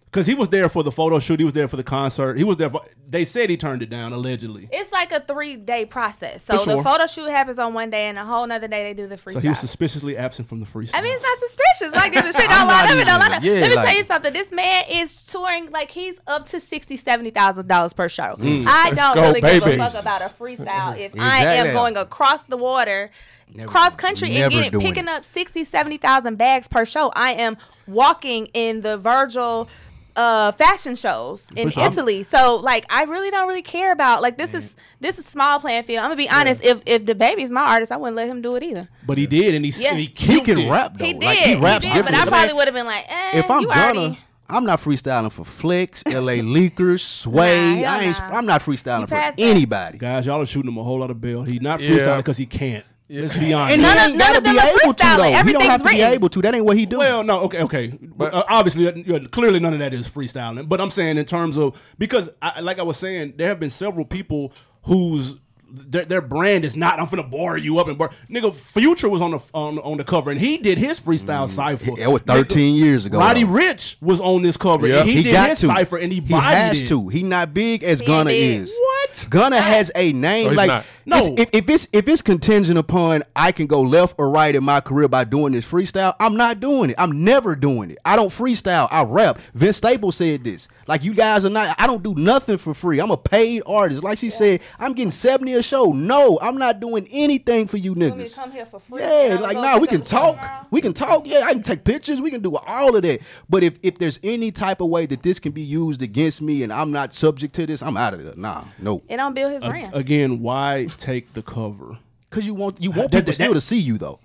because he was there for the photo shoot. He was there for the concert. He was there for. They said he turned it down allegedly. It's like a three day process. So sure. The photo shoot happens on one day, and a whole other day they do the freestyle. So he was suspiciously absent from the freestyle. I mean, it's not suspicious. Like if the shit don't line up, it don't line up. Yeah, Let me like, tell you something. This man is touring like he's up to sixty, seventy thousand dollars per show. Mm, I don't go, really babies. give a fuck about a freestyle if exactly. I am going across the water. Never, cross country and getting picking it. up sixty, seventy thousand bags per show. I am walking in the Virgil uh fashion shows in sure. Italy. So like I really don't really care about like this Man. is this is small playing field. I'm gonna be honest, yeah. if if DaBaby's my artist, I wouldn't let him do it either. But he did and he yeah. and he, he can it. rap though. He did, like, he raps he did but I probably would have been like, eh, if I'm you gonna already I'm not freestyling for Flex, L A Leakers, Sway. Nah, I ain't nah. I'm not freestyling for anybody. That. Guys, y'all are shooting him a whole lot of bail. He's not freestyling yeah. because he can't. Let's be honest. And none, none of them be are able to, though. Everything's he don't have to written. be able to. That ain't what he do. Well, no, okay, okay. But uh, obviously, clearly none of that is freestyling. But I'm saying in terms of, because I, like I was saying, there have been several people whose, their, their brand is not, I'm finna bar you up and bar. Nigga, Future was on the on, on the cover, and he did his freestyle mm. cypher. That was thirteen Nigga, years ago. Roddy though. Rich was on this cover, yeah. and he, he did got his to. cypher, and he bodied He has it. to. He not big as he Gunna did. is. What? Gunna no. has a name. No, like. Not. No, it's, if, if it's if it's contingent upon I can go left or right in my career by doing this freestyle, I'm not doing it. I'm never doing it. I don't freestyle. I rap. Vince Staples said this. Like you guys are not. I don't do nothing for free. I'm a paid artist. Like she yeah. said, I'm getting seventy a show. No, I'm not doing anything for you niggas. You want me to come here for free? Yeah, like nah, we can talk. Tomorrow? We can talk. Yeah, I can take pictures. We can do all of that. But if if there's any type of way that this can be used against me and I'm not subject to this, I'm out of there. Nah, no. It don't build his brand. A- again, why? Take the cover because you want you want that, people that, still that, to see you though.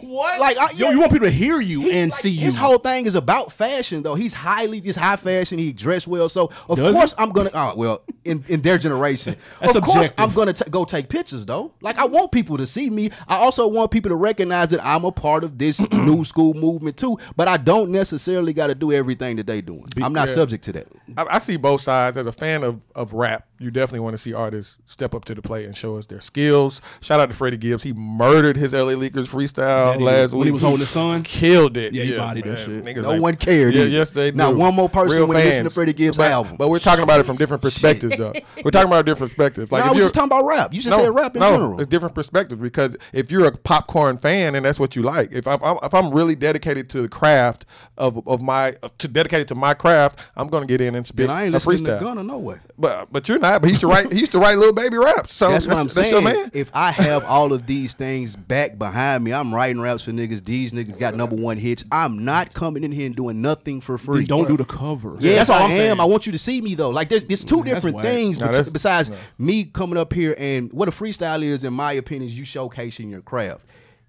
What? Like I, yeah. Yo, you want people to hear you he, and like, see you. His whole thing is about fashion though. He's highly, he's high fashion. He dressed well, so of Does course it? I'm gonna. Oh, well, in, in their generation, of subjective. course I'm gonna t- go take pictures though. Like I want people to see me. I also want people to recognize that I'm a part of this new school movement too. But I don't necessarily got to do everything that they doing. Be I'm not fair. subject to that. I, I see both sides. As a fan of of rap, you definitely want to see artists step up to the plate and show us their skills. Shout out to Freddie Gibbs. He murdered his L A Leakers freestyle. Out last week. When he was holding the sun, killed it. Yeah, he yeah, bodied man. that shit. Niggas no like, one cared. Yeah, yes, they do. Not one more person would listen to Freddie Gibbs' but, album. But we're talking about it from different perspectives, though. We're talking about different perspectives. Like no, we're just talking about rap. You just no, said rap in no, general. It's different perspectives because if you're a popcorn fan and that's what you like, if I'm if I'm really dedicated to the craft of of my to dedicated to my craft, I'm gonna get in and spit. But I ain't listening to Gunna no way. But but you're not. But he used to write he used to write Lil Baby raps. So that's, that's what I'm that's saying. Your man. If I have all of these things back behind me, I'm right. Writing raps for niggas, these niggas got number one hits. I'm not coming in here and doing nothing for free. You don't do the cover. Yeah, that's all I I'm am. saying. I want you to see me though. Like there's there's two that's different whack. things no, bet- besides no. me coming up here and what a freestyle is, in my opinion, is you showcasing your craft.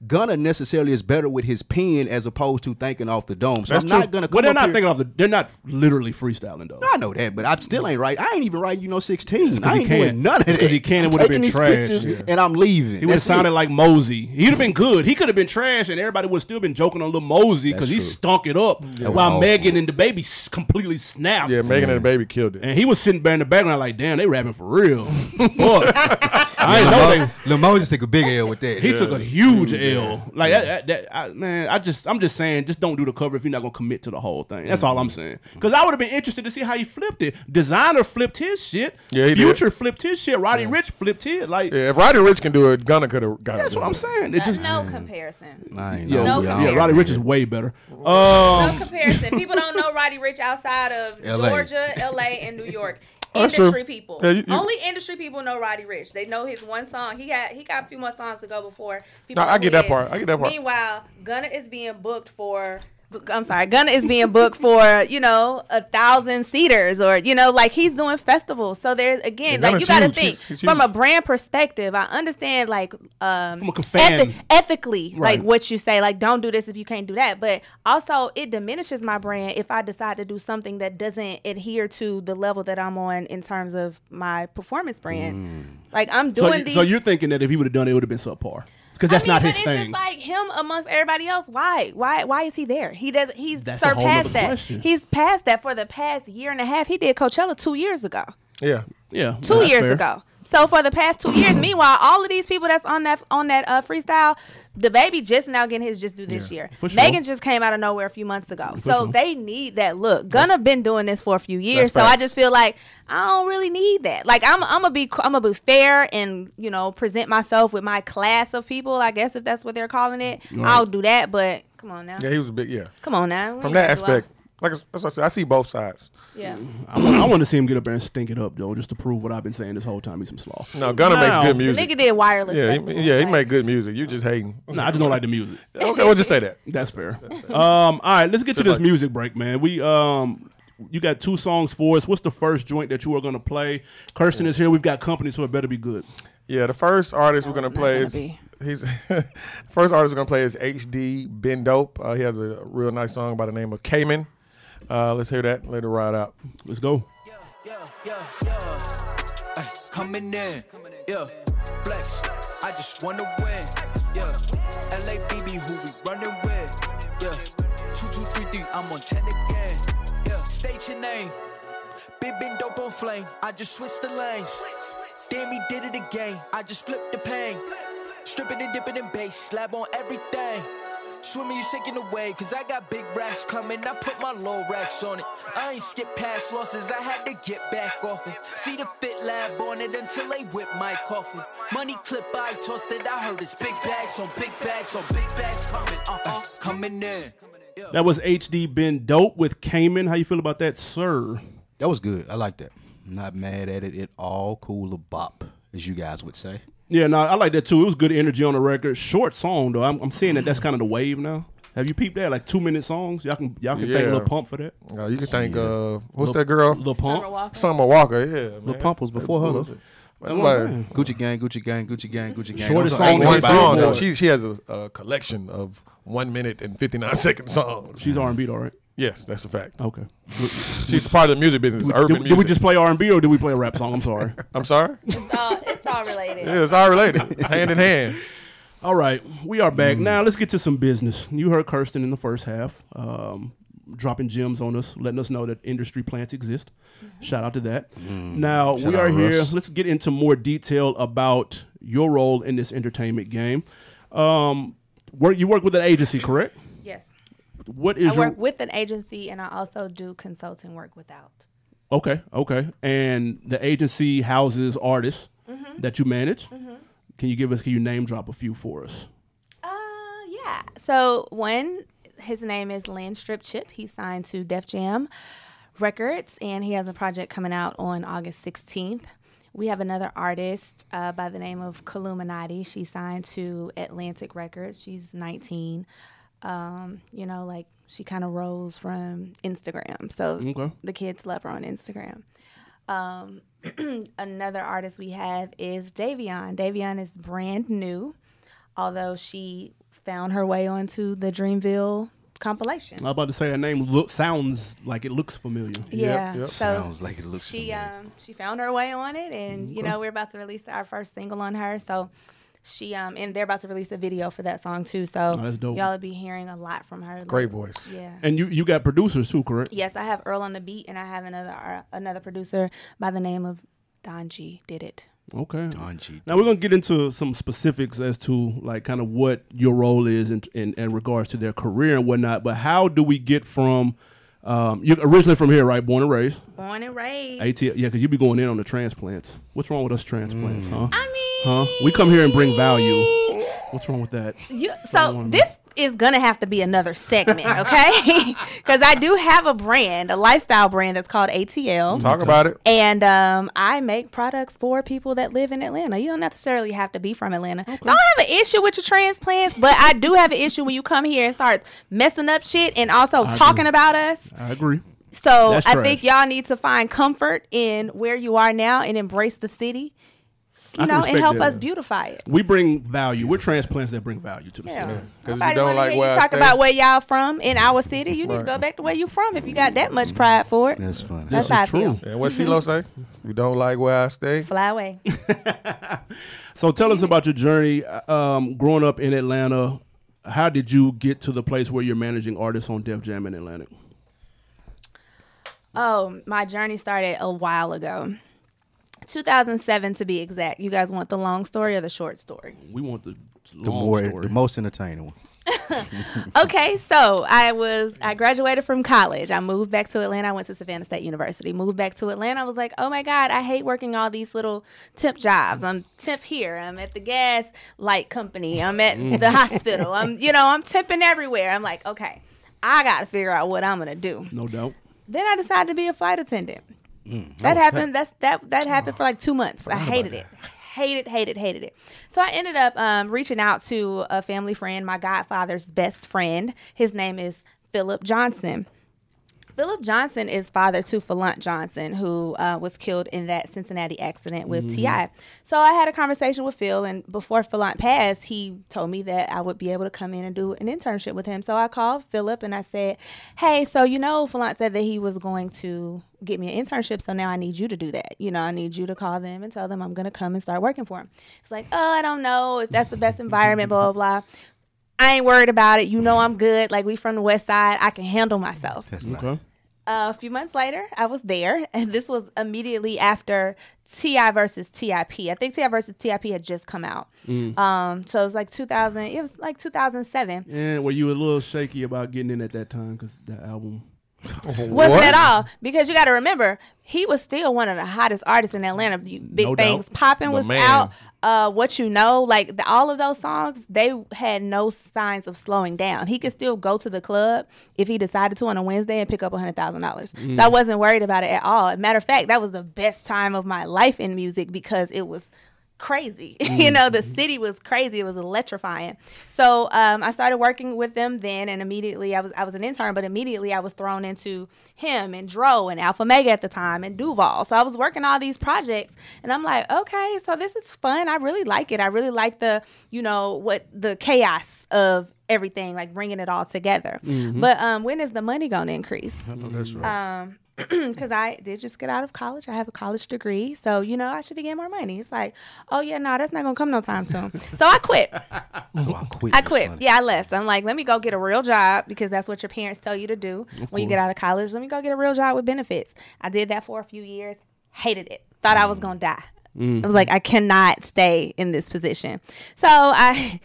Gunna necessarily is better with his pen as opposed to thinking off the dome. So That's I'm true. not gonna. Come well, they're up not here. thinking off the. They're not literally freestyling though. No, I know that, but I still ain't right. I ain't even writing. You know, sixteen. I ain't doing none of that. Because he can, it would have been trash. Yeah. And I'm leaving. He would have sounded it. like Mosey. He'd have been good. He could have been trash, and everybody would still been joking on Lil Mosey because he stunk it up. That while Megan and DaBaby completely snapped. Yeah, Megan yeah. and DaBaby killed it. And he was sitting back in the background like, damn, they rapping for real. Fuck. I ain't know that. Lil Mosey took a big L with that. He yeah. took a huge yeah. L. Like yeah. that, that I, man. I just, I'm just saying, just don't do the cover if you're not gonna commit to the whole thing. That's mm-hmm. all I'm saying. Because I would have been interested to see how he flipped it. Designer flipped his shit. Yeah, Future did. flipped his shit. Roddy yeah. Rich flipped his. Like, yeah, if Roddy Rich can do it, Gunna could have got it. That's what I'm saying. It just no comparison. I ain't yeah, no, yeah, comparison. yeah, Roddy Rich is way better. Um, no comparison. People don't know Roddy Rich outside of L A. Georgia, L A, and New York. Industry people. Yeah, you, you. Only industry people know Roddy Rich. They know his one song. He had he got a few more songs to go before. People no, I get that part. I get that part. Meanwhile, Gunna is being booked for I'm sorry, Gunna is being booked for, you know, a thousand seaters or, you know, like he's doing festivals. So there's, again, yeah, like you got to think it's, it's from huge. a brand perspective. I understand like um, from a fan. Ethi- ethically, right. like what you say, like don't do this if you can't do that. But also it diminishes my brand if I decide to do something that doesn't adhere to the level that I'm on in terms of my performance brand. Mm. Like I'm doing so you, these. So you're thinking that if he would have done it, it would have been subpar. Because that's I mean, not his thing. It's just like him amongst everybody else. Why? Why? Why is he there? He does. He's that's surpassed that. Question. He's past that for the past year and a half. He did Coachella two years ago. Yeah, yeah. Two well, years fair. ago. So for the past two years, meanwhile, all of these people that's on that on that uh, freestyle, DaBaby just now getting his just due this yeah, year. Sure. Megan just came out of nowhere a few months ago. For so sure. they need that look. Gunna been doing this for a few years. So facts. I just feel like I don't really need that. Like I'm I'm gonna be I'm gonna be fair and, you know, present myself with my class of people, I guess, if that's what they're calling it. Right. I'll do that, but come on now. Yeah, he was a big yeah. Come on now. From that aspect. Like that's what I said, I see both sides. Yeah, I want, I want to see him get up there and stink it up, though, just to prove what I've been saying this whole time. He's some slaw. No, Gunna wow. makes good music. The nigga did Wireless. Yeah, he, yeah, he made good music. You just hating. No, I just don't like the music. Okay, we'll just say that. That's fair. That's fair. Um, all right, let's get just to this like music break, man. We um, you got two songs for us. What's the first joint that you are gonna play? Kirsten yeah. is here. We've got company, so it better be good. Yeah, the first artist that we're gonna play gonna is. Be. He's first artist we're gonna play is H D Ben Dope. Uh, he has a real nice song by the name of Cayman. Uh, let's hear that. Let it ride out. Let's go. Yeah, yeah, yeah, yeah. Ay, coming in. Yeah. Flex. I just want to win. Yeah. L A B B, who we running with. Yeah. two two three three, I'm on ten again. Yeah. State your name. Big Ben Dope on flame. I just switched the lanes. Damn, he did it again. I just flipped the pain. Stripping and dipping in bass. Slab on everything. Swimming, you sinking away, cause I got big racks coming. I put my low racks on it. I ain't skip past losses, I had to get back off it. See the fit lab on it until they whip my coffin. Money clip, I tossed it. I heard it's big bags on big bags on big bags coming. Uh-uh, coming in. That was H D Ben Dope with Cayman. How you feel about that, sir? That was good. I like that. Not mad at it at all. Cool a bop, as you guys would say. Yeah, no, nah, I like that too. It was good energy on the record. Short song though. I'm, I'm seeing that that's kind of the wave now. Have you peeped that? Like two minute songs. Y'all can y'all can yeah. thank Lil Pump for that. Uh, you can thank yeah. uh, what's Lil, that girl? Lil Pump. Summer Walker. Walker. Yeah, man. Lil Pump was before her. Was I'm like, Gucci Gang, Gucci Gang, Gucci Gang, Gucci Gang. Shortest song, one song though. She she has a, a collection of one minute and fifty nine second songs. She's R and B, all right. Yes, that's a fact. Okay. She's part of the music business, urban music. Did we just play R and B or did we play a rap song? I'm sorry. I'm sorry? It's all, it's all related. Yeah, it's all related. Hand in hand. All right. We are back. Mm. Now, let's get to some business. You heard Kirsten in the first half, um, dropping gems on us, letting us know that industry plants exist. Mm-hmm. Shout out to that. Mm. Now, Shout we are here. Russ. Let's get into more detail about your role in this entertainment game. Um, work, you work with an agency, correct? Yes. What is I work your... with an agency, and I also do consulting work without. Okay, okay. And the agency houses artists mm-hmm. that you manage. Mm-hmm. Can you give us? Can you name drop a few for us? Uh, yeah. So one, his name is Land Strip Chip. He's signed to Def Jam Records, and he has a project coming out on August sixteenth. We have another artist uh, by the name of Kaluminati. She's signed to Atlantic Records. She's nineteen. Um, you know, like she kind of rose from Instagram. So okay. the kids love her on Instagram. Um, another artist we have is Davion. Davion is brand new, although she found her way onto the Dreamville compilation. I'm about to say her name look, sounds like it looks familiar. Yeah. Yep, yep. So sounds like it looks she, familiar. Um, she found her way on it, and, okay. you know, we're about to release our first single on her. So... She um and they're about to release a video for that song too, so oh, y'all will be hearing a lot from her. Great voice, yeah. And you, you got producers too, correct? Yes, I have Earl on the Beat, and I have another uh, another producer by the name of Donji Did It. Okay, Donji. Now we're gonna get into some specifics as to like kind of what your role is in, in in regards to their career and whatnot. But how do we get from um you're originally from here, right? Born and raised. Born and raised. A T L, yeah, because you be going in on the transplants. What's wrong with us transplants, mm. huh? I mean. Huh? We come here and bring value. What's wrong with that? You, so this is gonna have to be another segment, okay? Because I do have a brand, a lifestyle brand that's called A T L. Talk about it. And um, I make products for people that live in Atlanta. You don't necessarily have to be from Atlanta. Okay. So I don't have an issue with your transplants, but I do have an issue when you come here and start messing up shit and also I talking agree. about us. I agree. So that's I trash. think y'all need to find comfort in where you are now and embrace the city. You know, and help that. us beautify it. We bring value. We're transplants that bring value to the yeah. city. Because yeah. you don't like where you talk about where y'all from in our city. You right. need to go back to where you from if you got that much pride for it. That's fine. That's how I feel. And what CeeLo say? You don't like where I stay? Fly away. So tell us about your journey um, growing up in Atlanta. How did you get to the place where you're managing artists on Def Jam in Atlanta? Oh, my journey started a while ago. two thousand seven to be exact. You guys want the long story or the short story? We want the long the more, story. The most entertaining one. Okay, so I was I graduated from college. I moved back to Atlanta. I went to Savannah State University. Moved back to Atlanta. I was like, oh my God, I hate working all these little temp jobs. I'm temp here. I'm at the gas light company. I'm at the hospital. I'm you know I'm temping everywhere. I'm like, okay, I gotta figure out what I'm gonna do. No doubt. Then I decided to be a flight attendant. Mm, that oh, happened. That's that. That happened oh, for like two months. I hated it. Hated, hated, hated it. So I ended up um, reaching out to a family friend, my godfather's best friend. His name is Philip Johnson. Philip Johnson is father to Fallant Johnson, who uh, was killed in that Cincinnati accident with mm-hmm. T I So I had a conversation with Phil, and before Fallant passed, he told me that I would be able to come in and do an internship with him. So I called Philip, and I said, hey, so you know Fallant said that he was going to get me an internship, so now I need you to do that. You know, I need you to call them and tell them I'm going to come and start working for him. It's like, oh, I don't know if that's the best environment, blah, blah, blah. I ain't worried about it. You know I'm good. Like, we from the West Side. I can handle myself. That's nice. Okay. Uh, a few months later, I was there. And this was immediately after T I versus T I P I think T I versus T I P had just come out. Mm. Um, so it was like two thousand It was like two thousand seven Yeah, well, you were a little shaky about getting in at that time because that album... Wasn't what? At all because you got to remember he was still one of the hottest artists in Atlanta. Big no Things Poppin' was man. out. Uh, what you know, like the, all of those songs, they had no signs of slowing down. He could still go to the club if he decided to on a Wednesday and pick up a hundred thousand dollars. Mm. So I wasn't worried about it at all. Matter of fact, that was the best time of my life in music because it was crazy. Mm. You know, the city was crazy. It was electrifying. So um, I started working with them then, and immediately I was I was an intern, but immediately I was thrown into him and Dro and Alpha Mega at the time and Duval. So I was working all these projects, and I'm like, okay, so this is fun. I really like it. I really like the, you know, what the chaos of everything, like bringing it all together. Mm-hmm. But um, when is the money going to increase? I know that's right. Um, because I did just get out of college. I have a college degree. So, you know, I should be getting more money. It's like, oh, yeah, no, nah, that's not going to come no time soon. So I quit. So I quit. I quit. Yeah, I left. I'm like, let me go get a real job because that's what your parents tell you to do when you get out of college. Let me go get a real job with benefits. I did that for a few years. Hated it. Thought I was going to die. Mm-hmm. I was like, I cannot stay in this position. So I...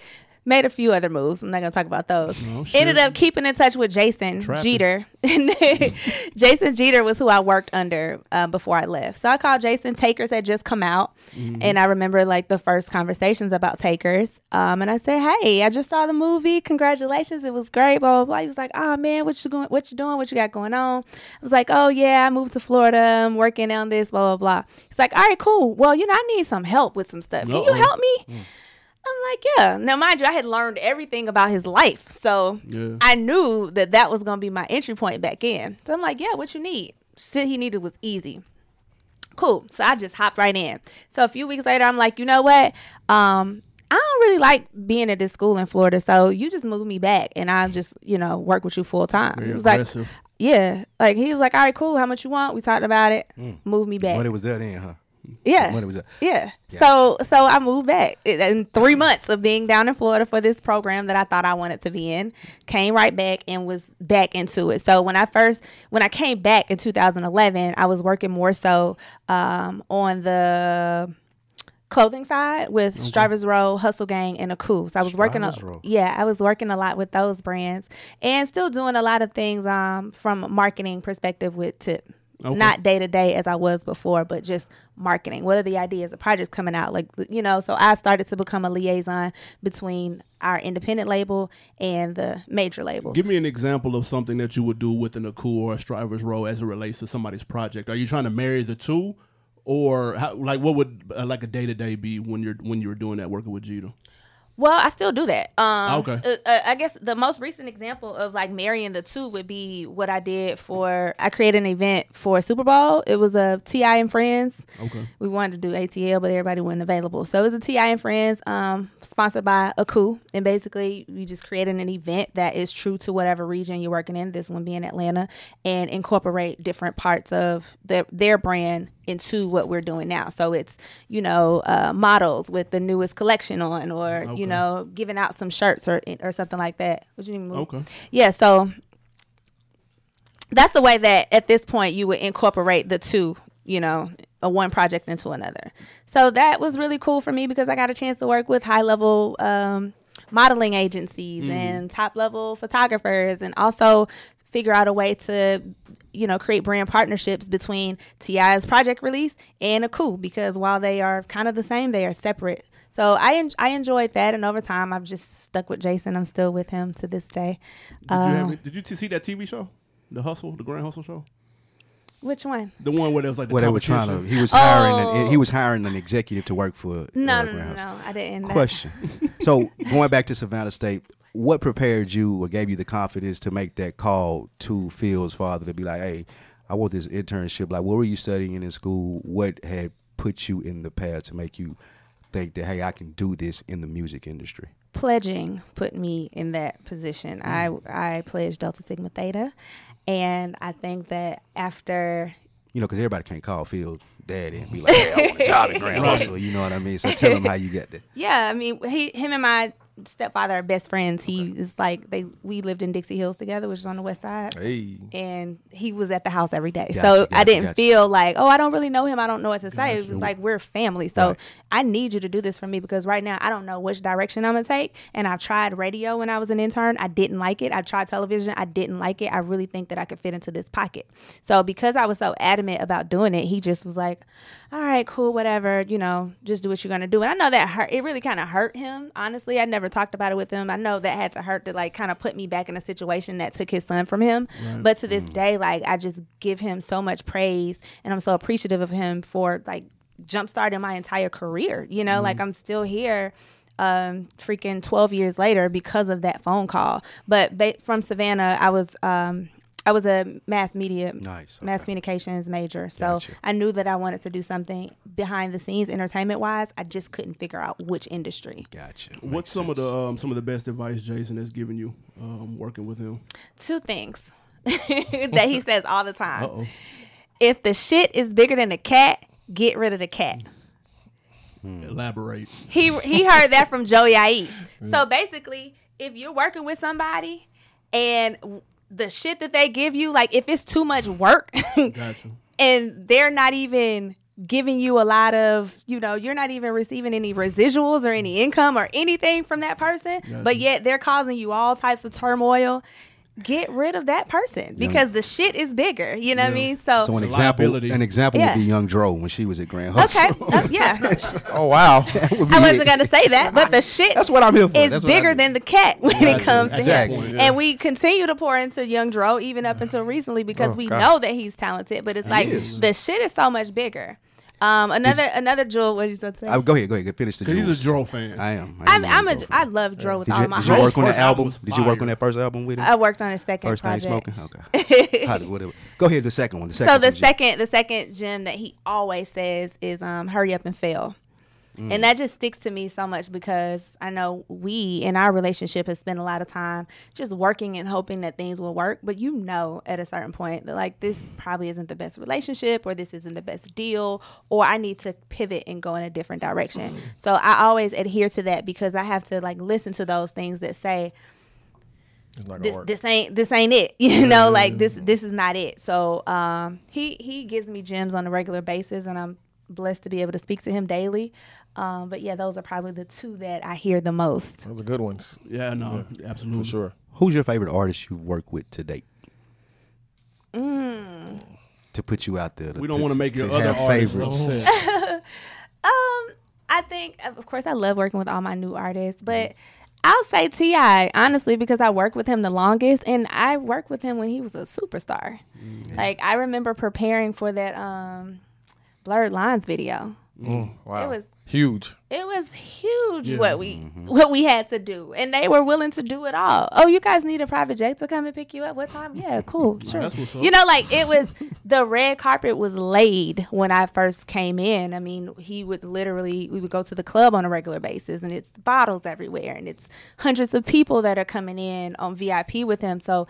made a few other moves. I'm not going to talk about those. Oh, ended up keeping in touch with Jason Trapping. Jeter. Jason Jeter was who I worked under uh, before I left. So I called Jason. Takers had just come out. Mm-hmm. And I remember like the first conversations about Takers. Um, and I said, hey, I just saw the movie. Congratulations. It was great. Blah, blah, blah. He was like, oh, man, what you, going, what you doing? What you got going on? I was like, oh, yeah, I moved to Florida. I'm working on this, blah, blah, blah. He's like, all right, cool. Well, you know, I need some help with some stuff. Can Uh-oh. you help me? Mm. I'm like, yeah. Now, mind you, I had learned everything about his life. So yeah. I knew that that was going to be my entry point back in. So I'm like, yeah, what you need? Shit he needed was easy. Cool. So I just hopped right in. So a few weeks later, I'm like, you know what? Um, I don't really like being at this school in Florida. So you just move me back and I'll just, you know, work with you full time. Very it was aggressive. Like, yeah. Like he was like, all right, cool. How much you want? We talked about it. Mm. Move me back. But it was that in, huh? Yeah. When it was up. Yeah. Yeah. So so I moved back. In three months of being down in Florida for this program that I thought I wanted to be in, came right back and was back into it. So when I first, when I came back in two thousand eleven I was working more so um, on the clothing side with okay. Strivers Row, Hustle Gang, and Akoo. So I was Strivers working a, yeah, I was working a lot with those brands and still doing a lot of things um, from a marketing perspective with Tip. Okay. Not day to day as I was before, but just marketing. What are the ideas, the projects coming out? Like, you know, so I started to become a liaison between our independent label and the major label. Give me an example of something that you would do with an Akoo or a Striver's role as it relates to somebody's project. Are you trying to marry the two, or how, like what would uh, like a day to day be when you're when you're doing that working with Jeter? Well, I still do that. Um, okay. Uh, I guess the most recent example of like marrying the two would be what I did for, I created an event for Super Bowl. It was a T I and Friends. Okay. We wanted to do A T L, but everybody wasn't available. So it was a T I and Friends um, sponsored by Akoo. And basically, we just created an event that is true to whatever region you're working in, this one being Atlanta, and incorporate different parts of the, their brand into what we're doing now. So it's, you know, uh, models with the newest collection on, or, okay. you know, know, giving out some shirts or or something like that. What you mean? Okay. Yeah, so that's the way that at this point you would incorporate the two, you know, a one project into another. So that was really cool for me because I got a chance to work with high level um, modeling agencies mm. and top level photographers, and also figure out a way to, you know, create brand partnerships between T I's project release and Akoo, because while they are kind of the same, they are separate. So I en- I enjoyed that, and over time I've just stuck with Jason. I'm still with him to this day. Did um, you, have any, did you t- see that T V show, The Hustle, the Grand Hustle show? Which one? The one where there was like the where they were trying to. He was oh. hiring. An, he was hiring an executive to work for. No, uh, no, Grand no, no, I didn't. Question. So going back to Savannah State, what prepared you or gave you the confidence to make that call to Phil's father to be like, hey, I want this internship. Like, what were you studying in school? What had put you in the path to make you think that, hey, I can do this in the music industry? Pledging put me in that position. Mm. I I pledged Delta Sigma Theta, and I think that after, you know, because everybody can't call Phil daddy and be like, hey, I want a job at Grand Hustle. You know what I mean? So tell him how you got there. Yeah, I mean, he, him and my stepfather are best friends. He okay. is like they. We lived in Dixie Hills together, which is on the west side, hey. and he was at the house every day. Gotcha, so gotcha, I didn't gotcha. feel like, oh, I don't really know him. I don't know what to gotcha. say. It was like, we're family. So right. I need you to do this for me, because right now I don't know which direction I'm gonna take. And I've tried radio when I was an intern. I didn't like it. I tried television. I didn't like it. I really think that I could fit into this pocket. So because I was so adamant about doing it, he just was like, all right, cool, whatever. You know, just do what you're gonna do. And I know that hurt. It really kind of hurt him. Honestly, I never talked about it with him. I know that had to hurt to like kind of put me back in a situation that took his son from him. Right. But to this mm. day, like I just give him so much praise, and I'm so appreciative of him for like jumpstarting my entire career. You know, mm. like I'm still here um, freaking twelve years later because of that phone call. But ba- from Savannah, I was um, I was a mass media, nice, okay. mass communications major. So gotcha. I knew that I wanted to do something behind the scenes, entertainment wise. I just couldn't figure out which industry. Gotcha. Makes What's some sense. of the um, some of the best advice Jason has given you um, working with him? Two things that he says all the time. Uh-oh. If the shit is bigger than the cat, get rid of the cat. Hmm. Elaborate. He he heard that from Joey Aik. Yeah. So basically, if you're working with somebody and the shit that they give you, like if it's too much work gotcha. and they're not even giving you a lot of, you know, you're not even receiving any residuals or any income or anything from that person, gotcha. but yet they're causing you all types of turmoil, get rid of that person because young. the shit is bigger. You know yeah. what I mean? So, so an example, an example yeah. would be Young Dro when she was at Grand Hustle. Okay, uh, yeah. oh, wow. I wasn't going to say that, but the shit That's what I'm here for. is That's bigger than the cat when yeah, it comes exactly. to him. Yeah. And we continue to pour into Young Dro even up until recently because oh, we God. know that he's talented, but it's he like is. the shit is so much bigger. Um, another you, another Jewel. What did you just say? Go ahead, go ahead. Finish the Jewel. He's a Jewel fan. I am. I, am I'm, I'm a. I love Jewel with you, all my heart. Did you work on the album? Did you work on that first album with him? I worked on his second. First project. Thing smoking. Okay. Probably, whatever. Go ahead. The second one. The second. So the second, the second gem that he always says is, um, "Hurry up and fail." Mm. And that just sticks to me so much because I know we in our relationship have spent a lot of time just working and hoping that things will work. But you know at a certain point that like this probably isn't the best relationship, or this isn't the best deal, or I need to pivot and go in a different direction. Mm. So I always adhere to that because I have to like listen to those things that say this this ain't this ain't it. You know, mm. like this this is not it. So um, he he gives me gems on a regular basis, and I'm blessed to be able to speak to him daily. Um, but yeah, those are probably the two that I hear the most. Those are good ones. Yeah, no, yeah, absolutely. For sure. Who's your favorite artist you've worked with to date? Mm. to put you out there. To, we don't want to make your other favorites. um, I think, of course, I love working with all my new artists, but I'll say T I honestly, because I worked with him the longest, and I worked with him when he was a superstar. Mm. Like, I remember preparing for that um, Blurred Lines video. Mm. Wow. It was huge. It was huge yeah. what we mm-hmm. what we had to do, and they were willing to do it all. Oh, you guys need a private jet to come and pick you up? What time? Yeah, cool, sure. That's what's up. You know, like, it was the red carpet was laid when I first came in. I mean, he would literally we would go to the club on a regular basis, and it's bottles everywhere, and it's hundreds of people that are coming in on V I P with him. So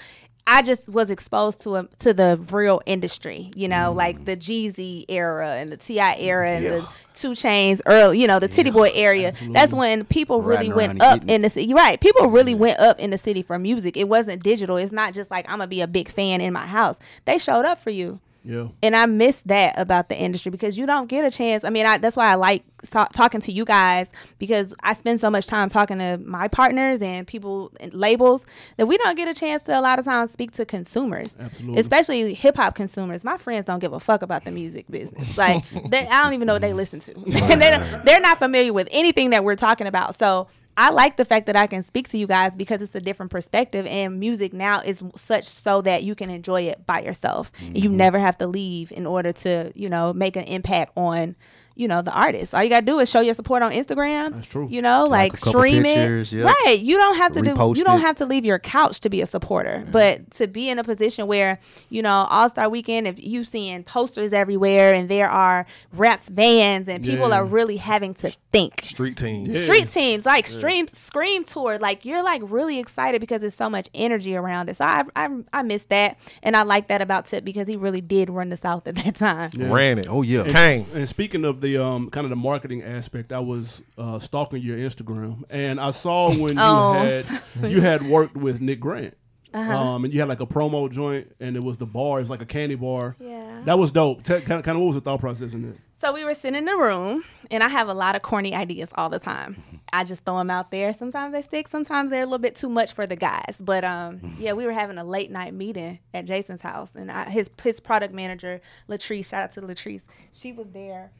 I just was exposed to a, to the real industry, you know, mm. like the Jeezy era and the T I era and yeah. the Two Chainz, Earl, you know, the yeah. Titty Boy area. Absolutely. That's when people Riding really went up in the city. Right. People really yeah. went up in the city for music. It wasn't digital. It's not just like, I'm going to be a big fan in my house. They showed up for you. Yeah. And I miss that about the industry, because you don't get a chance. I mean, I, that's why I like so- talking to you guys, because I spend so much time talking to my partners and people and labels that we don't get a chance to a lot of times speak to consumers. Absolutely. Especially hip hop consumers. My friends don't give a fuck about the music business. Like, they, I don't even know what they listen to. they don't, they're not familiar with anything that we're talking about. So I like the fact that I can speak to you guys, because it's a different perspective, and music now is such so that you can enjoy it by yourself. Mm-hmm. And you never have to leave in order to, you know, make an impact on, you know, the artist. All you got to do is show your support on Instagram. That's true. You know, like, like stream pictures, it. Yep. Right. You don't have to Repost do, you don't it. have to leave your couch to be a supporter, yeah. but to be in a position where, you know, All-Star Weekend, if you seeing posters everywhere, and there are raps vans, and people yeah. are really having to think. Street teams. Yeah. Street teams, like yeah. stream, Scream Tour. Like, you're like really excited because there's so much energy around it. So I, I, I miss that. And I like that about Tip, because he really did run the South at that time. Yeah. Ran it. Oh yeah. Came. And, and speaking of the, Um, kind of the marketing aspect, I was uh, stalking your Instagram, and I saw when oh, you had sorry. you had worked with Nick Grant, uh-huh. um, and you had like a promo joint, and it was the bar, it's like a candy bar. Yeah, that was dope. Te- kind of, kind of, what was the thought process in that? So we were sitting in the room, and I have a lot of corny ideas all the time. I just throw them out there. Sometimes they stick. Sometimes they're a little bit too much for the guys. But um, yeah, we were having a late night meeting at Jason's house, and I, his his product manager, Latrice. Shout out to Latrice. She was there.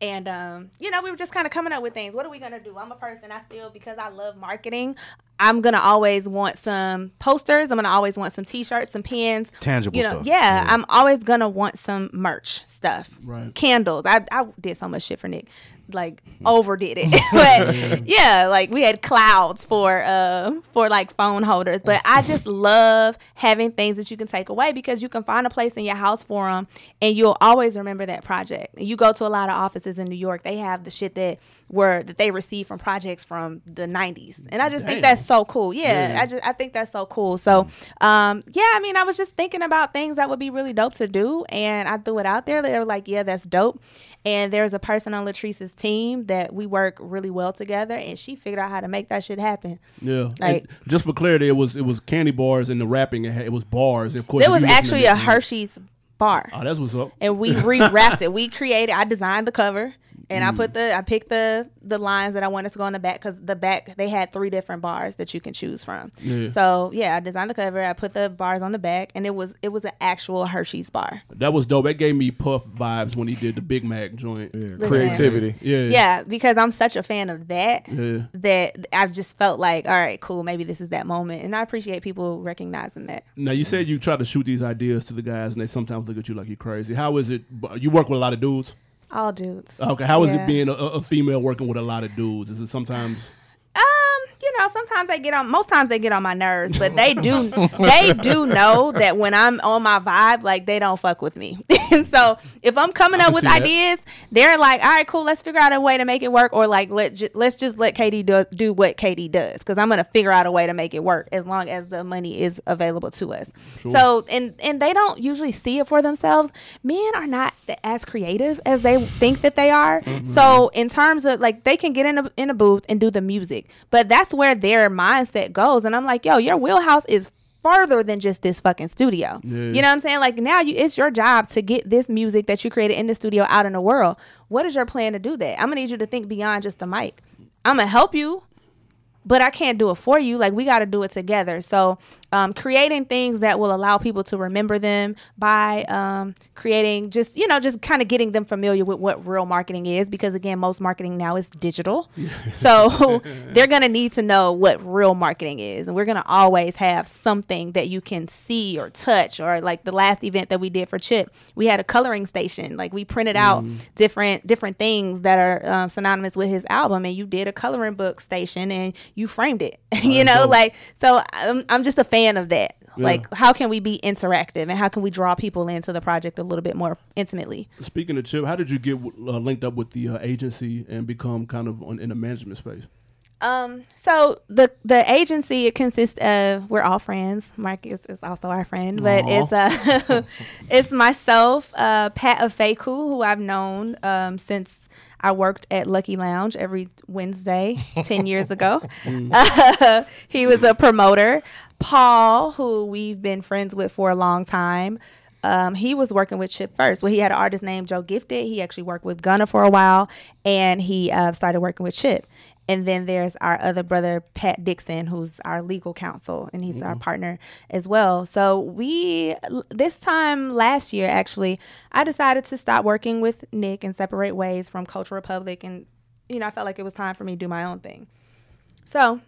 And, um, you know, we were just kind of coming up with things. What are we going to do? I'm a person, I still, because I love marketing, I'm going to always want some posters. I'm going to always want some T-shirts, some pins. Tangible you know, stuff. Yeah, yeah, I'm always going to want some merch stuff. Right. Candles. I, I did so much shit for Nick. Like, overdid it. But, yeah, like, we had clouds for, uh, for like, phone holders. But I just love having things that you can take away, because you can find a place in your house for them, and you'll always remember that project. You go to a lot of offices in New York, they have the shit that were that they received from projects from the nineties. And I just Damn. think that's so cool. Yeah, yeah, I just I think that's so cool. So, um, yeah, I mean, I was just thinking about things that would be really dope to do, and I threw it out there. They were like, yeah, that's dope. And there's a person on Latrice's team that we work really well together, and she figured out how to make that shit happen. Yeah, like, and just for clarity, it was it was candy bars, and the wrapping it, had, it was bars. Of course, it was actually a Hershey's bar. Oh, that's what's up. And we rewrapped it. We created. I designed the cover, and mm. I put the I picked the the lines that I wanted to go on the back, because the back they had three different bars that you can choose from. Yeah. So yeah, I designed the cover. I put the bars on the back, and it was it was an actual Hershey's bar. That was dope. That gave me Puff vibes when he did the Big Mac joint. Yeah. Creativity. Yeah. yeah. Yeah, because I'm such a fan of that yeah. that I've just felt like, all right, cool, maybe this is that moment, and I appreciate people recognizing that. Now you said you try to shoot these ideas to the guys, and they sometimes look at you like you're crazy. How is it? You work with a lot of dudes. All dudes. Okay, how is yeah. it being a, a female working with a lot of dudes? Is it sometimes? Um, you know, sometimes they get on. Most times they get on my nerves, but they do. they do know that when I'm on my vibe, like, they don't fuck with me. And so if I'm coming up with ideas, that. they're like, all right, cool, let's figure out a way to make it work, or like let ju- let's just let K D do, do what K D does, because I'm gonna figure out a way to make it work as long as the money is available to us. Sure. So and and they don't usually see it for themselves. Men are not as creative as they think that they are. Mm-hmm. So in terms of like, they can get in a in a booth and do the music, but that's where their mindset goes. And I'm like, yo, your wheelhouse is further than just this fucking studio. Yeah. You know what I'm saying? Like, now you, it's your job to get this music that you created in the studio out in the world. What is your plan to do that? I'm gonna need you to think beyond just the mic. I'm gonna help you, but I can't do it for you. Like, we got to do it together. So um, creating things that will allow people to remember them by um, creating just, you know, just kind of getting them familiar with what real marketing is. Because, again, most marketing now is digital. So they're going to need to know what real marketing is. And we're going to always have something that you can see or touch. Or like the last event that we did for Chip, we had a coloring station. Like, we printed out mm. different different things that are um, synonymous with his album. And you did a coloring book station and you framed it. you know, like, so I'm, I'm just a fan of that. Yeah. Like, how can we be interactive and how can we draw people into the project a little bit more intimately? Speaking of Chip, how did you get uh, linked up with the uh, agency and become kind of on, in the management space? Um, so the the agency, it consists of, we're all friends. Mark is, is also our friend, but Aww. it's uh, it's myself, uh, Pat Afeku, who I've known um, since I worked at Lucky Lounge every Wednesday ten years ago. Uh, he was a promoter. Paul, who we've been friends with for a long time. Um, he was working with Chip first. Well, he had an artist named Joe Gifted. He actually worked with Gunna for a while, and he uh, started working with Chip. And then there's our other brother, Pat Dixon, who's our legal counsel, and he's mm-hmm. our partner as well. So we, this time last year, actually, I decided to stop working with Nick and separate ways from Cultural Republic. And, you know, I felt like it was time for me to do my own thing. So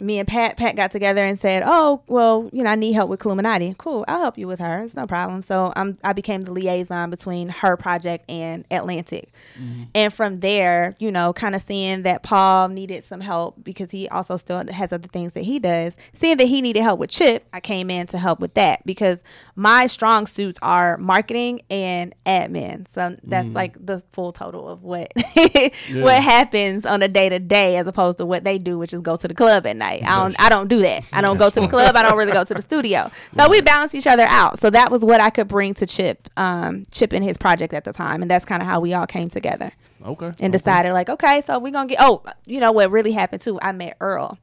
me and Pat, Pat got together and said, oh, well, you know, I need help with Cluminati. Cool, I'll help you with her. It's no problem. So I'm, I became the liaison between her project and Atlantic. Mm-hmm. And from there, you know, kind of seeing that Paul needed some help because he also still has other things that he does. Seeing that he needed help with Chip, I came in to help with that because my strong suits are marketing and admin. So that's mm-hmm. like the full total of what, yeah. what happens on a day-to-day as opposed to what they do, which is go to the club at night. I don't I don't do that. I don't go to the club. I don't really go to the studio. So we balance each other out. So that was what I could bring to Chip, um, Chip and his project at the time. And that's kind of how we all came together. Okay. And okay. decided like, okay, so we're going to get, oh, you know what really happened too? I met Earl.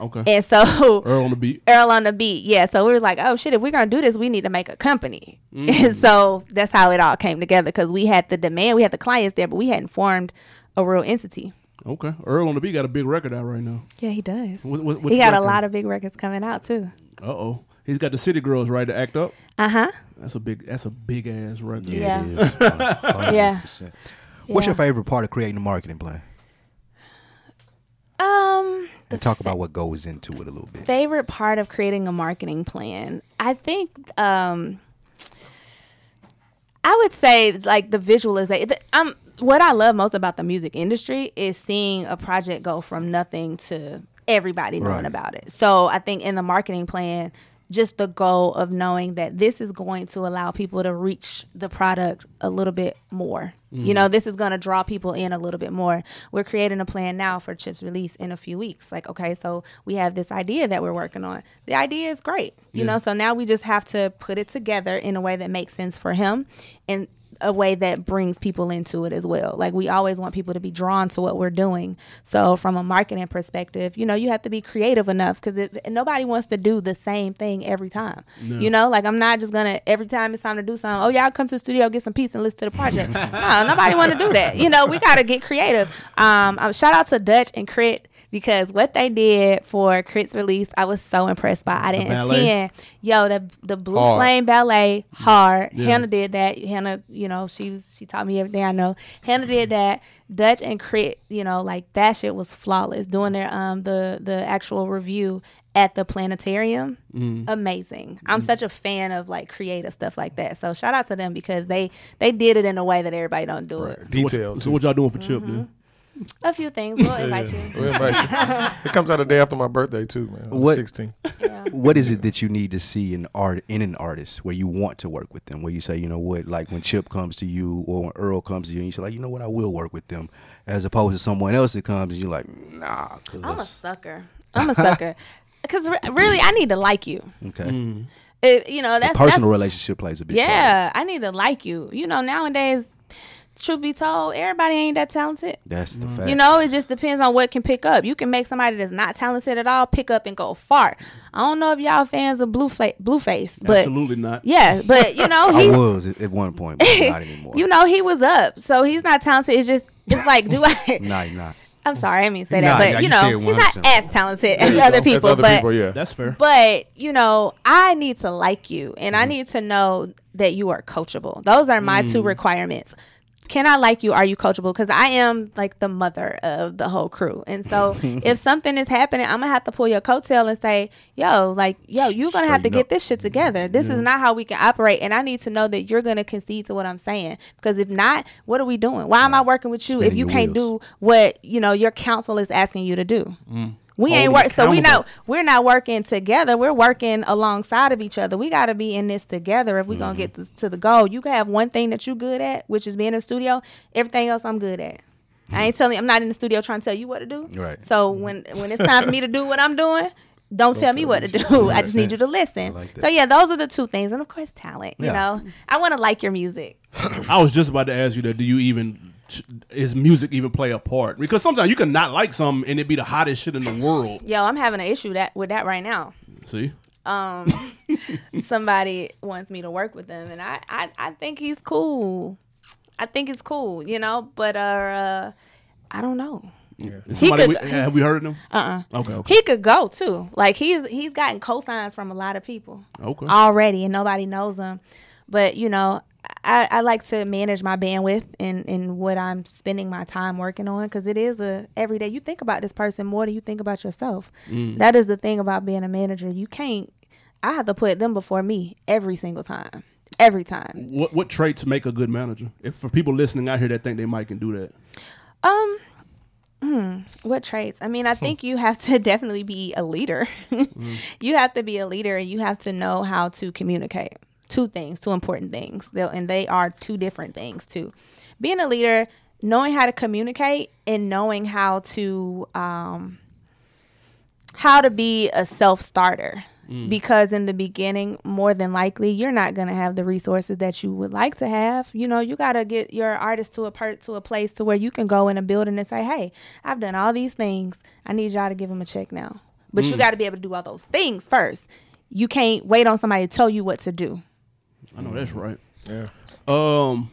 Okay. And so. Earl on the Beat. Earl on the Beat. Yeah. So we were like, oh shit, if we're going to do this, we need to make a company. Mm. And so that's how it all came together because we had the demand, we had the clients there, but we hadn't formed a real entity. Okay. Earl on the Beat got a big record out right now. Yeah, he does. What, what, he got record? A lot of big records coming out too. Uh-oh. He's got the City Girls right to act up. Uh-huh. That's a big that's a big ass record. Yeah. Yeah. It is. yeah. What's your favorite part of creating a marketing plan? Um and talk about what goes into it a little bit. Favorite part of creating a marketing plan. I think um I would say like the visualization. I'm What I love most about the music industry is seeing a project go from nothing to everybody knowing right. about it. So I think in the marketing plan, just the goal of knowing that this is going to allow people to reach the product a little bit more. Mm. You know, this is going to draw people in a little bit more. We're creating a plan now for Chip's release in a few weeks. Like, okay, so we have this idea that we're working on. The idea is great. You yeah. know, so now we just have to put it together in a way that makes sense for him and a way that brings people into it as well. Like, we always want people to be drawn to what we're doing. So from a marketing perspective, you know, you have to be creative enough because nobody wants to do the same thing every time. No. You know, like, I'm not just gonna every time it's time to do something, oh y'all come to the studio, get some peace and listen to the project. No, nobody want to do that. You know, we gotta get creative. Um, um shout out to Dutch and Crit, because what they did for Crit's release, I was so impressed by. I didn't intend. Yo, the the Blue hard. Flame Ballet, hard. Yeah. Hannah did that. Hannah, you know, she was, she taught me everything I know. Hannah did that. Dutch and Crit, you know, like that shit was flawless. Doing their um the the actual review at the planetarium, mm. amazing. Mm. I'm such a fan of like creative stuff like that. So shout out to them because they they did it in a way that everybody don't do right. it. Details. So what y'all doing for Chip, mm-hmm. man? A few things. We'll invite yeah. you. We'll invite you. It comes out a day after my birthday too, man. I'm what, sixteen. Yeah. What is it that you need to see in art in an artist where you want to work with them? Where you say, you know what, like when Chip comes to you or when Earl comes to you, and you say, like, you know what, I will work with them, as opposed to someone else that comes and you're like, nah. Cause I'm a sucker. I'm a sucker. Because re- really, I need to like you. Okay. Mm. It, you know, that's the personal that's, relationship plays a big. Yeah, part. I need to like you. You know, nowadays. Truth be told, everybody ain't that talented. That's the mm. fact. You know, it just depends on what can pick up. You can make somebody that's not talented at all pick up and go far. I don't know if y'all fans of Blue Fla- Blueface, but absolutely not. Yeah, but you know, he was at one point, but not anymore. You know, he was up, so he's not talented. It's just, it's like, do I? No, you're not. I'm sorry, I mean to say that, nah, but yeah, you know, he's not as talented as yeah, other people. As other but people, yeah. That's fair. But you know, I need to like you, and mm. I need to know that you are coachable. Those are my mm. two requirements. Can I like you? Are you coachable? Because I am like the mother of the whole crew, and so if something is happening, I'm gonna have to pull your coattail and say, "Yo, like, yo, you're gonna Straighten have to up. get this shit together. This yeah. is not how we can operate, and I need to know that you're gonna concede to what I'm saying. Because if not, what are we doing? Why am I working with you Spinning if you can't wheels. do what you know your counsel is asking you to do?" Mm. We ain't work, so we know we're not working together. We're working alongside of each other. We got to be in this together if we're mm-hmm. gonna get th- to the goal. You can have one thing that you're good at, which is being in the studio. Everything else, I'm good at. Mm-hmm. I ain't telling. I'm not in the studio trying to tell you what to do. Right. So when when it's time for me to do what I'm doing, don't, don't tell me what to do. do. I just need you to listen. Like so yeah, those are the two things, and of course, talent. You yeah. know, I want to like your music. I was just about to ask you that. Do you even? Is music even play a part? Because sometimes you can not like something and it be the hottest shit in the world. Yo, I'm having an issue that with that right now. See? Um, somebody wants me to work with him, and I, I, I think he's cool. I think it's cool, you know. But uh, uh I don't know. Yeah. Somebody, could, we, have we heard of him? Uh uh-uh. uh. Okay, okay. He could go too. Like he's he's gotten cosigns from a lot of people. Okay. Already, and nobody knows him. But you know. I, I like to manage my bandwidth and, and what I'm spending my time working on, because it is a every day you think about this person more than you think about yourself. Mm. That is the thing about being a manager. You can't. I have to put them before me every single time. Every time. What what traits make a good manager? If for people listening out here that think they might can do that. Um. Hmm, what traits? I mean, I think you have to definitely be a leader. mm. You have to be a leader, and you have to know how to communicate. Two things, two important things. They'll, and they are two different things too. Being a leader, knowing how to communicate and knowing how to um, how to be a self-starter. Mm. Because in the beginning, more than likely, you're not going to have the resources that you would like to have. You know, you got to get your artist to a part, to a place to where you can go in a building and say, hey, I've done all these things. I need y'all to give them a check now. But mm. you got to be able to do all those things first. You can't wait on somebody to tell you what to do. I know that's right. Yeah. Um.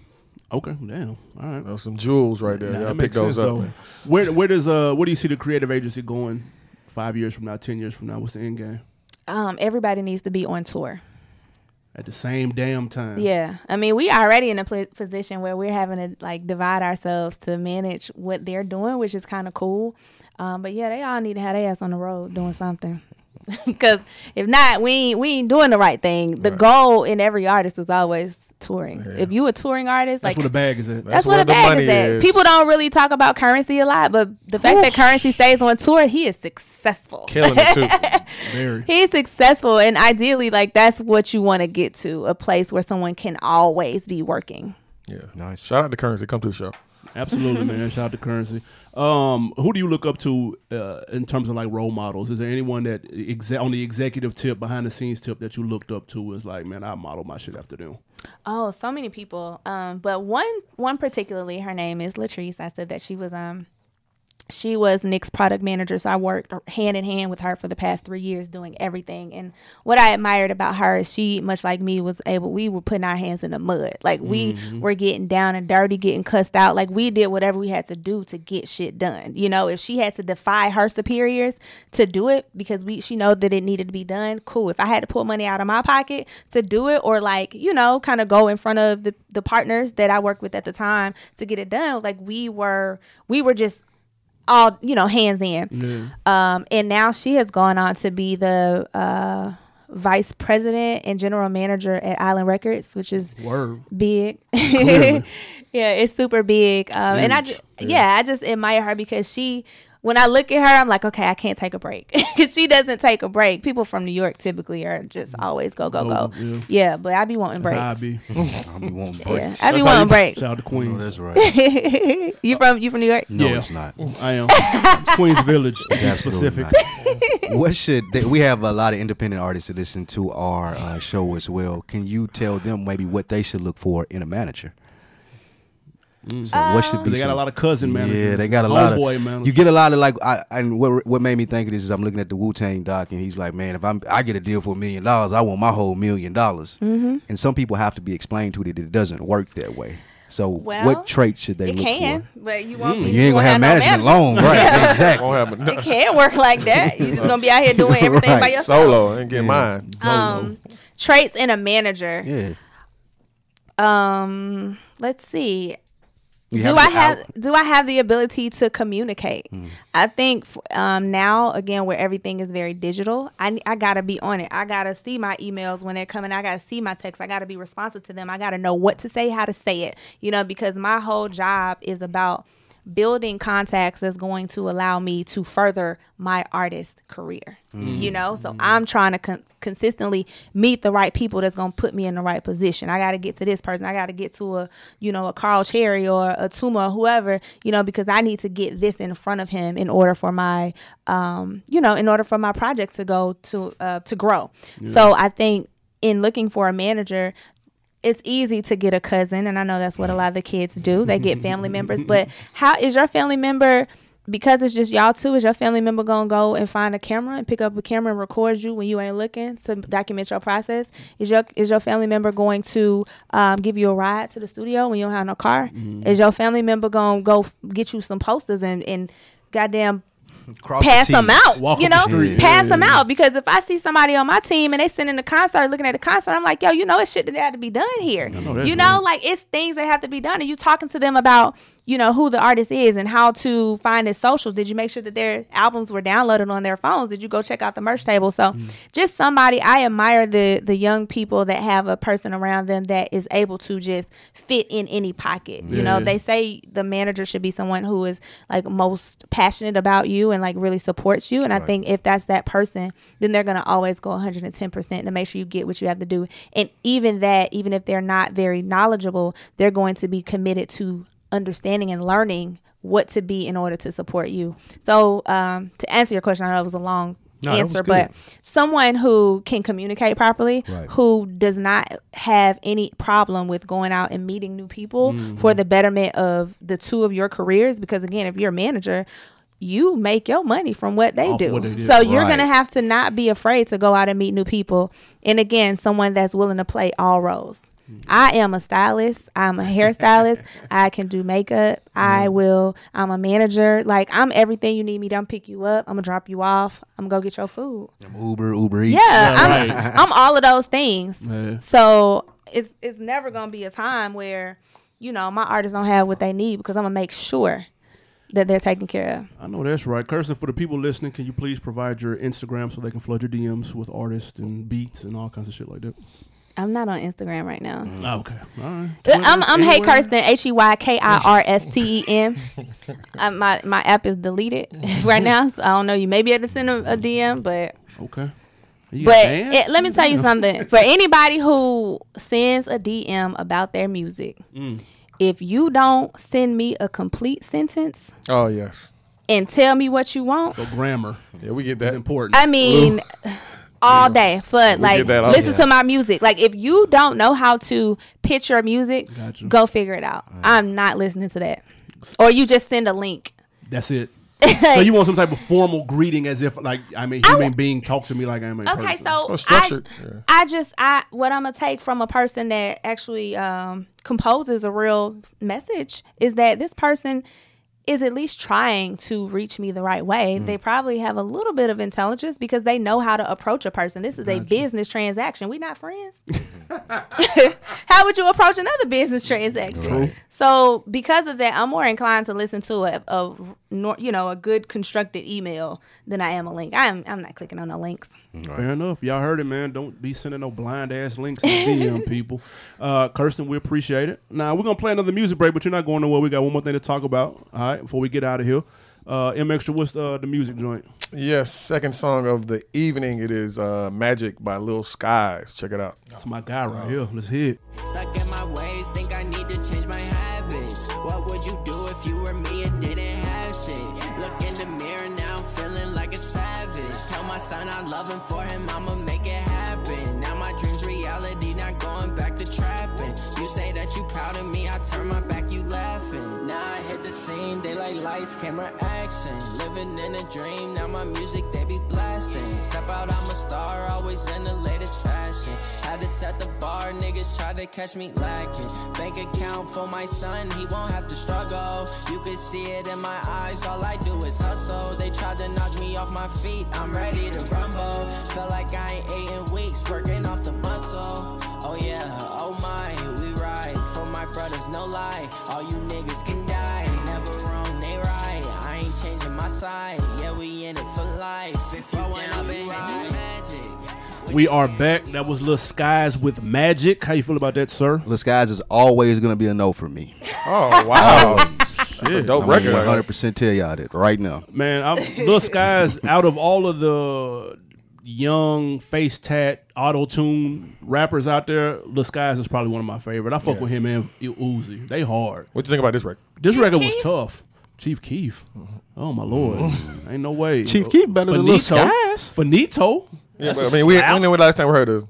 Okay. Damn. All right. That was some jewels right there. Nah, Y'all pick those sense, up. Though. Where Where does uh Where do you see the creative agency going five years from now? Ten years from now? What's the end game? Um. Everybody needs to be on tour at the same damn time. Yeah. I mean, we already in a pl- position where we're having to like divide ourselves to manage what they're doing, which is kind of cool. Um. But yeah, they all need to have their ass on the road doing something. Because if not, we ain't, we ain't doing the right thing. The right. goal in every artist is always touring. Yeah. If you a touring artist, that's like, where the bag is at. That's, that's where, where the bag is at. Is. People don't really talk about Currency a lot, but the fact Oof. that Currency stays on tour, he is successful. Killing it too. He's successful, and ideally, like that's what you want to get to—a place where someone can always be working. Yeah, nice. Shout out to Currency. Come to the show. Absolutely, man. Shout out to Currency. Um, who do you look up to uh, in terms of like role models? Is there anyone that exe- on the executive tip, behind the scenes tip that you looked up to was like, man, I model my shit after them? Oh, so many people. Um, but one one particularly, her name is Latrice. I said that she was um she was Nick's product manager, so I worked hand in hand with her for the past three years doing everything. And what I admired about her is she, much like me, was able, we were putting our hands in the mud. Like we mm-hmm. were getting down and dirty, getting cussed out. Like we did whatever we had to do to get shit done. You know, if she had to defy her superiors to do it because we, she know that it needed to be done, cool. If I had to pull money out of my pocket to do it, or like, you know, kind of go in front of the, the partners that I worked with at the time to get it done, like we were, we were just, all, you know, hands in. Mm. Um, and now she has gone on to be the uh, vice president and general manager at Island Records, which is Word. big. yeah, it's super big. Um, and I, ju- yeah. yeah, I just admire her because she, when I look at her, I'm like, okay, I can't take a break because she doesn't take a break. People from New York typically are just always go, go, go. Oh, yeah. yeah, but I be wanting breaks. I be. I be wanting breaks. Yeah, I be wanting breaks. Shout out to Queens. Oh, that's right. you from you from New York? No, yeah. it's not. I am Queens Village. It's specific. What should they, we have a lot of independent artists that listen to our uh, show as well? Can you tell them maybe what they should look for in a manager? Mm. So um, what should be they got some, a lot of cousin managers. Yeah, they got a lot of managers. You get a lot of like I, and what what made me think of this is I'm looking at the Wu-Tang doc and he's like, man, if I'm I get a deal for a million dollars, I want my whole million dollars. Mm-hmm. And some people have to be explained to that it doesn't work that way. So well, what traits should they look can, for? But you won't mm. be you ain't gonna have management alone, right? Yeah. Exactly. Have no. It can't work like that. You just gonna be out here doing everything right. by yourself. Solo and get yeah. mine. Um, no, no. Traits in a manager. Yeah. Um. Let's see. You do have I have out. do I have the ability to communicate? Mm. I think um, now again where everything is very digital, I I gotta be on it. I gotta see my emails when they're coming. I gotta see my texts. I gotta be responsive to them. I gotta know what to say, how to say it. You know, because my whole job is about building contacts that's going to allow me to further my artist career. Mm. You know, so mm. I'm trying to con- consistently meet the right people that's going to put me in the right position. I got to get to this person. I got to get to a, you know, a Carl Cherry or a Tuma or whoever, you know, because I need to get this in front of him in order for my, um, you know, in order for my project to go to, uh, to grow. Yeah. So I think in looking for a manager, it's easy to get a cousin, and I know that's what a lot of the kids do. They get family members. But how is your family member, because it's just y'all two, is your family member going to go and find a camera and pick up a camera and record you when you ain't looking to document your process? Is your is your family member going to um, give you a ride to the studio when you don't have no car? Mm-hmm. Is your family member going to go get you some posters and, and goddamn Cross pass the them out, Walk you know, the pass yeah. them out? Because if I see somebody on my team and they sending a concert, looking at a concert, I'm like, yo, you know, it's shit that had to be done here. Know that, you know, man. Like it's things that have to be done. And you talking to them about, you know, who the artist is and how to find his socials. Did you make sure that their albums were downloaded on their phones? Did you go check out the merch table? So mm. just somebody, I admire the the young people that have a person around them that is able to just fit in any pocket. Yeah. You know, they say the manager should be someone who is like most passionate about you and like really supports you. And right. I think if that's that person, then they're going to always go one hundred ten percent to make sure you get what you have to do. And even that, even if they're not very knowledgeable, they're going to be committed to understanding and learning what to be in order to support you. So um, to answer your question, I know it was a long no, answer, but someone who can communicate properly, right. who does not have any problem with going out and meeting new people mm-hmm. for the betterment of the two of your careers. Because again, if you're a manager, you make your money from what they Off do. What it is. So you're right. going to have to not be afraid to go out and meet new people. And again, someone that's willing to play all roles. I am a stylist. I'm a hairstylist. I can do makeup. I will. I'm a manager. Like, I'm everything you need me to. I'm pick you up. I'm going to drop you off. I'm going to go get your food. I'm Uber, Uber Eats. Yeah, I'm, right. I'm all of those things. Yeah. So it's it's never going to be a time where, you know, my artists don't have what they need because I'm going to make sure that they're taken care of. I know that's right. Kirsten, for the people listening, can you please provide your Instagram so they can flood your D Ms with artists and beats and all kinds of shit like that? I'm not on Instagram right now. Oh, okay. All right. Twitter, I'm, I'm Hey Kirsten, H E Y K I R S T E M. I, my, my app is deleted right now, so I don't know. You may be able to send a, a D M, but... Okay. But it, let me tell you something. For anybody who sends a D M about their music, mm. if you don't send me a complete sentence... Oh, yes. And tell me what you want... So grammar. Yeah, we get that. It's important. I mean... all day flood we like listen yeah. to my music. Like, if you don't know how to pitch your music, gotcha. Go figure it out. Right. I'm not listening to that. Or you just send a link, that's it. So you want some type of formal greeting, as if like I'm a human I, being, talk to me like I'm a okay person. So oh, I, yeah. I just I what I'm gonna take from a person that actually um composes a real message is that this person is at least trying to reach me the right way. Mm. They probably have a little bit of intelligence because they know how to approach a person. This is gotcha. A business transaction. We not friends. How would you approach another business transaction? True. So because of that, I'm more inclined to listen to a, a you know, a good constructed email than I am a link. I'm I'm not clicking on no links. Right. Fair enough. Y'all heard it, man. Don't be sending no blind ass links to D M people. Uh, Kirsten, we appreciate it. Now, we're going to play another music break, but you're not going nowhere. We got one more thing to talk about, all right, before we get out of here. Uh, M Extra, what's uh, the music joint? Yes, second song of the evening. It is uh, Magic by Lil Skies. Check it out. That's my guy right here. Let's hit. Stuck in my ways, think I need to change my habits. What would you do if you were me and didn't have shit? Look in the mirror now, I'm feeling like a savage. Tell my son I love him, for him I'ma make it happen. Now my dream's reality, not going back to trapping. You say that you proud of me, I turn my back, you laughing. Now I hit the scene, they like lights, camera, action. Living in a dream, now my music, they be blasting. Step out, I'm a star, always in the latest fashion. Had to set the bar, niggas try to catch me lacking. Bank account for my son, he won't have to struggle. You can see it in my eyes, all I do is hustle. They tried to knock me off my feet, I'm ready to rumble. Feel like I ain't ate in weeks, working off the muscle. Oh yeah, oh my, we ride for my brothers, no lie. All you niggas can die, never wrong, they right. I ain't changing my side, yeah, we in it for life. If you want to be magic. We are back. That was Lil Skies with Magic. How you feel about that, sir? Lil Skies is always going to be a no for me. Oh, wow. That's a dope I mean, record. one hundred percent tell y'all that right now. Man, I'm, Lil Skies, out of all of the young, face tat, auto-tune rappers out there, Lil Skies is probably one of my favorite. I fuck yeah. with him and Uzi. They hard. What you think about this record? This Chief record Keith? was tough. Chief Keef. Oh, my Lord. Ain't no way. Chief Keef better than Lil Skies. Finito. Yeah, but, I mean, we, we know the last time we heard of.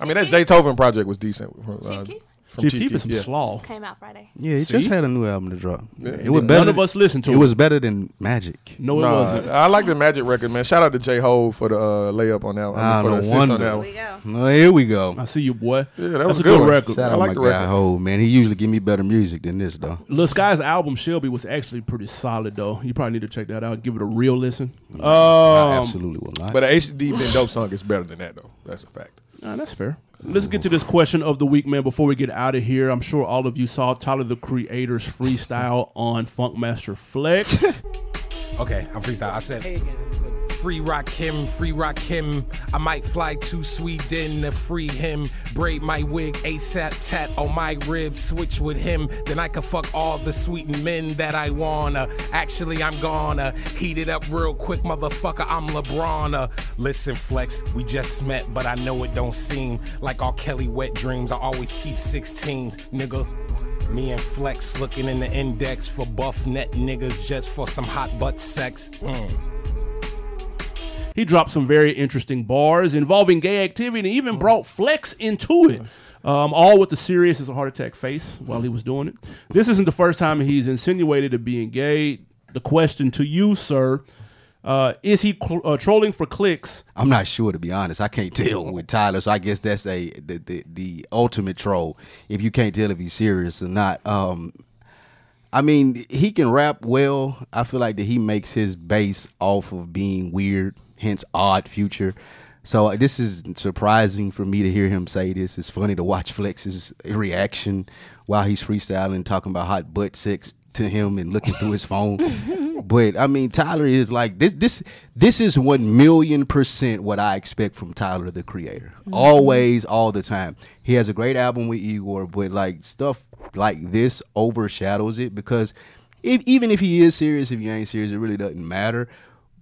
I mean, that Zaytoven project was decent. Uh, Chief Keef? Chief Keef is some yeah. slaw. Came out Friday. Yeah, he See? just had a new album to drop. Yeah. It was better. None of us listened to it. It was better than Magic. No, it nah, wasn't. I like the Magic record, man. Shout out to J Ho for the uh, layup on that one. I mean, for no the wonder. On that one. Here we go. No, here we go. I see you, boy. Yeah, that That's was a good, good record. Shout I out like to my the guy Ho, man. He usually give me better music than this, though. Lil Skies' album Shelby was actually pretty solid, though. You probably need to check that out. Give it a real listen. Mm, um, I absolutely will not. But the H D Ben Dope song is better than that, though. That's a fact. Nah, that's fair. Let's get to this question of the week, man, before we get out of here. I'm sure all of you saw Tyler, the Creator's freestyle on Funkmaster Flex. Okay, I'm freestyle. I said, free rock him, free rock him. I might fly to Sweden to free him. Braid my wig ASAP, tat on my ribs, switch with him. Then I can fuck all the sweet men that I wanna. Actually, I'm gonna heat it up real quick, motherfucker. I'm LeBron. Listen, Flex, we just met, but I know it don't seem like all Kelly wet dreams. I always keep sixteens, nigga. Me and Flex looking in the index for buff net niggas just for some hot butt sex. Mm. He dropped some very interesting bars involving gay activity and even brought Flex into it. Um, all with the serious as a heart attack face while he was doing it. This isn't the first time he's insinuated to being gay. The question to you, sir, uh, is he cl- uh, trolling for clicks? I'm not sure, to be honest. I can't tell with Tyler, so I guess that's a the, the, the ultimate troll if you can't tell if he's serious or not. Um I mean, he can rap well. I feel like that he makes his base off of being weird, hence odd future. So uh, this is surprising for me to hear him say this. It's funny to watch Flex's reaction while he's freestyling, talking about hot butt sex to him and looking through his phone. But, I mean, Tyler is like, this This this is one million percent what I expect from Tyler, the Creator. Mm-hmm. Always, all the time. He has a great album with Igor, but, like, stuff like this overshadows it because if, even if he is serious, if you ain't serious, it really doesn't matter.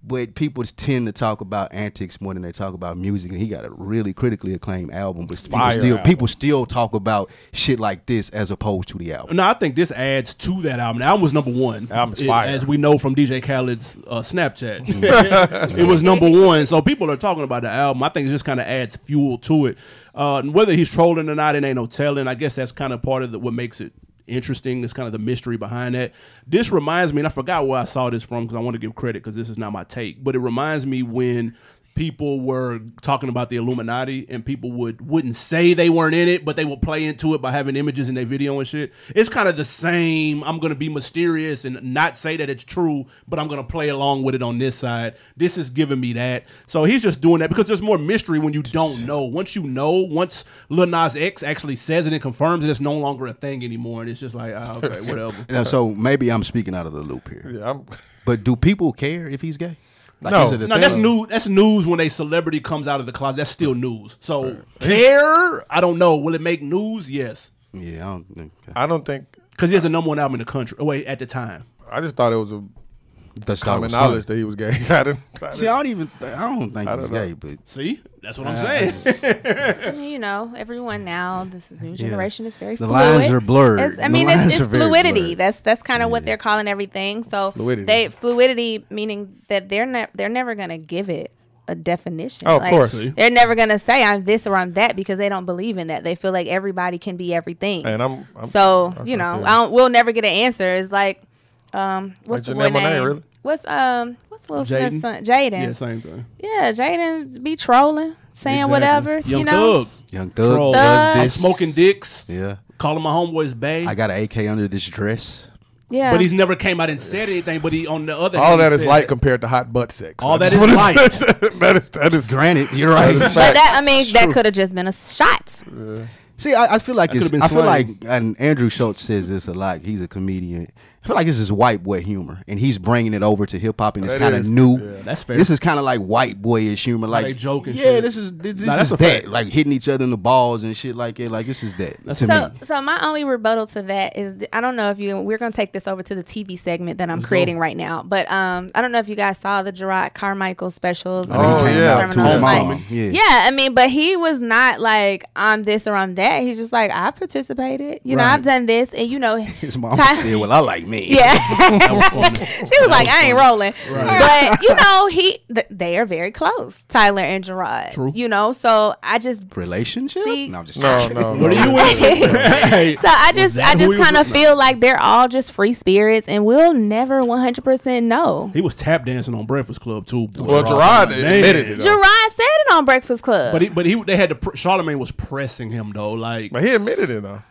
But people tend to talk about antics more than they talk about music, and he got a really critically acclaimed album, but people still, people still talk about shit like this as opposed to the album. No, I think this adds to that album. The album was number one. The album's it, fire. As we know from D J Khaled's uh, Snapchat. It was number one, so people are talking about the album. I think it just kind of adds fuel to it. Uh, whether he's trolling or not, it ain't no telling. I guess that's kind of part of the, what makes it interesting. It's kind of the mystery behind that. This reminds me, and I forgot where I saw this from because I want to give credit because this is not my take, but it reminds me when people were talking about the Illuminati and people would, wouldn't say they weren't in it, but they would play into it by having images in their video and shit. It's kind of the same. I'm going to be mysterious and not say that it's true, but I'm going to play along with it on this side. This is giving me that. So he's just doing that because there's more mystery when you don't know. Once you know, once Lil Nas X actually says it and confirms it, it's no longer a thing anymore. And it's just like, ah, okay, whatever. Now, so maybe I'm speaking out of the loop here. Yeah, I'm... But do people care if he's gay? Like, no, no thing? that's new. That's news when a celebrity comes out of the closet. That's still news. So right. care? I don't know. Will it make news? Yes. Yeah, I don't think. Okay. I don't think because he has the number one album in the country. Oh, wait, at the time. I just thought it was a that's common knowledge that he was gay. I didn't, I see, I don't even. Th- I don't think I don't he's know. gay. But see, that's what uh, I'm saying. Just, you know, everyone now. This new generation yeah. is very. The fluid. lines are blurred. It's, I the mean, it's, it's fluidity. That's that's kind of yeah. what they're calling everything. So fluidity. they fluidity meaning that they're not. Ne- they're never gonna give it a definition. Oh, like, of course. They're never gonna say I'm this or I'm that because they don't believe in that. They feel like everybody can be everything. And I'm. I'm so I'm, you know, I don't, we'll never get an answer. It's like. um, what's like the boy name? Monet, really? What's um, what's Lil Smith's son? Jaden. Yeah, same thing. Yeah, Jaden be trolling, saying exactly. whatever. Young you know, Thug. Young Thug. Thug. Does this. Smoking dicks. Yeah. Calling my homeboys bae. I got an A K under this dress. Yeah. But he's never came out and said anything. But he, on the other hand, all that is light that. Compared to hot butt sex. All that is light. That is that is granted. You're right. That but that I mean, it's that could have just been a shot. Yeah. See, I, I feel like that it's. I feel like, and Andrew Schultz says this a lot. He's a comedian. I feel like this is white boy humor, and he's bringing it over to hip hop, and it's kind of new. Yeah. That's fair. This is kind of like white boyish humor, like they joke and yeah, shit. this is this, this nah, is that, fact. Like hitting each other in the balls and shit like it. Like this is that. That's to so, me. so my only rebuttal to that is I don't know if you. We're gonna take this over to the T V segment that I'm Let's creating go. right now, but um, I don't know if you guys saw the Jerrod Carmichael specials. Oh I mean, yeah, to his mom. Like, yeah. yeah, I mean, but he was not like I'm this or I'm that. He's just like I participated. You right. know, I've done this, and you know, his mom said, "Well, I like me." Yeah, she was that like, was "I ain't rolling," right. but you know, he th they are very close, Tyler and Jerrod. True, you know. So I just relationship. See, no, I'm just no, no, no. What are you with? So I just, I just kind of feel like they're all just free spirits, and we'll never one hundred percent know. He was tap dancing on Breakfast Club too. Well, Jerrod admitted it. Jerrod said it on Breakfast Club, but he, but he, they had to. Pr Charlamagne was pressing him though, like, but he admitted it though.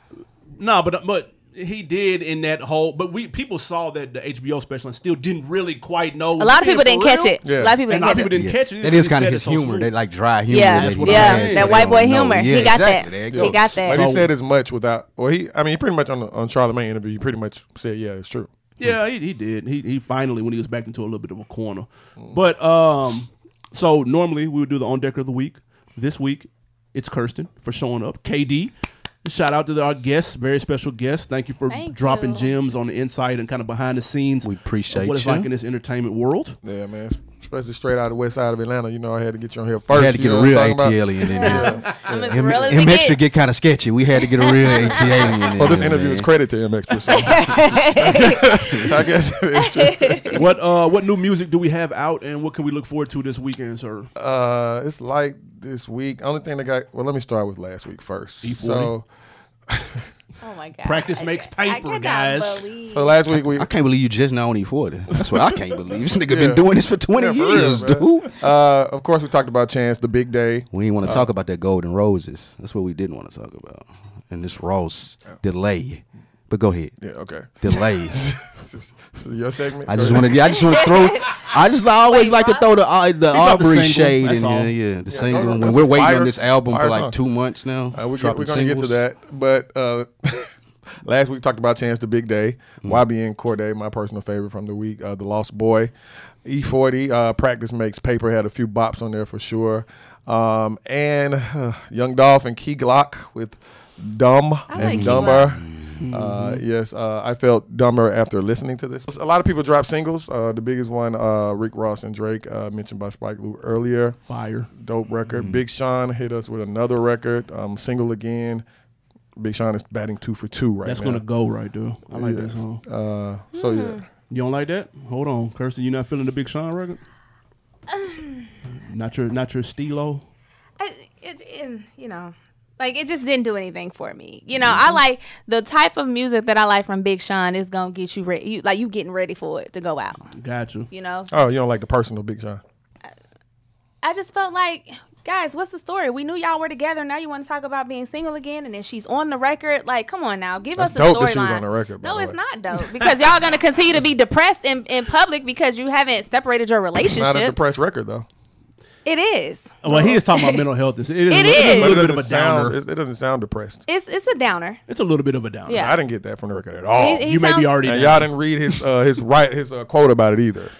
No, nah, but but. He did in that whole, but we people saw that the H B O special and still didn't really quite know. A lot of people didn't real. catch it. Yeah. A lot of people didn't, catch, people didn't yeah. catch it. That is kind of his humor. They like dry humor. Yeah, that's what yeah. yeah. that so white boy humor. Yeah, he got exactly. that. He got that. But he said as much without. Well, he. I mean, he pretty much on the, on Charlamagne interview. He pretty much said, "Yeah, it's true." Yeah, he, he did. He he finally when he was backed into a little bit of a corner. Mm. But um, so normally we would do the on deck of the week. This week, it's Kirsten for showing up. K D. Shout out to our guests, very special guests. Thank you for Thank dropping you. gems on the inside and kind of behind the scenes. We appreciate what it's you. like in this entertainment world. Yeah, man. Especially straight out of the west side of Atlanta. You know, I had to get you on here first. We had to get a real A T L in here. Yeah. I'm as real as it gets. M X would get kind of sketchy. We had to get a real A T L in here. Well, this interview is credit to M X. So. I guess it's true. What, uh, what new music do we have out and what can we look forward to this weekend, sir? Uh, it's like... This week, only thing that got well. Let me start with last week first. E forty. So, oh my god, practice I, makes paper, I guys. Believe. So last week we, I, I can't believe you just now on E forty. That's what I can't believe. This nigga yeah. been doing this for twenty yeah, for years, real, dude. Uh, of course, we talked about Chance, the Big Day. We didn't want to uh, talk about that Golden Roses. That's what we didn't want to talk about. And this Ross oh. delay. But go ahead. Yeah. Okay. Delays. So your segment. I just want to. Yeah, I just want to throw. I just. I always Wait, like to throw the uh, the Aubrey the shade in here. Yeah, yeah, the yeah, single. No, no, we're waiting virus, on this album for like song. two months now. Uh, we're, gonna, we're gonna get to that. But uh, last week we talked about Chance the Big Day, mm-hmm. Y B N Cordae, my personal favorite from the week, uh, The Lost Boy, E forty. Uh, Practice Makes Paper had a few bops on there for sure, um, and uh, Young Dolph and Key Glock with Dumb I and like Dumber. Mm-hmm. uh, yes, uh, I felt dumber after listening to this. A lot of people drop singles. Uh, the biggest one, uh, Rick Ross and Drake, uh, mentioned by Spike Lee earlier. Fire. Dope record. Mm-hmm. Big Sean hit us with another record, um, single again. Big Sean is batting two for two right That's now. That's going to go right there. I like yes. that song. Uh, so, yeah. yeah. You don't like that? Hold on, Kirsten. You not feeling the Big Sean record? not your not your stilo? I, it, it, you know. Like, it just didn't do anything for me. You know, mm-hmm. I like the type of music that I like from Big Sean is going to get you ready. You, like, you getting ready for it to go out. Got you. You know? Oh, you don't like the personal Big Sean? I, I just felt like, guys, what's the story? We knew y'all were together. Now you want to talk about being single again, and then she's on the record. Like, come on now. Give That's us a storyline. dope that she was on the record. No, it's way. not dope. Because y'all going to continue to be depressed in, in public because you haven't separated your relationship. It's not a depressed record, though. It is. Well, he is talking about mental health. It is. It, it is. A little bit of a downer. Sound, it, it doesn't sound depressed. It's it's a downer. It's a little bit of a downer. Yeah. I didn't get that from the record at all. He, he you sounds, may be already. Y'all didn't read his uh, his right his uh, quote about it either.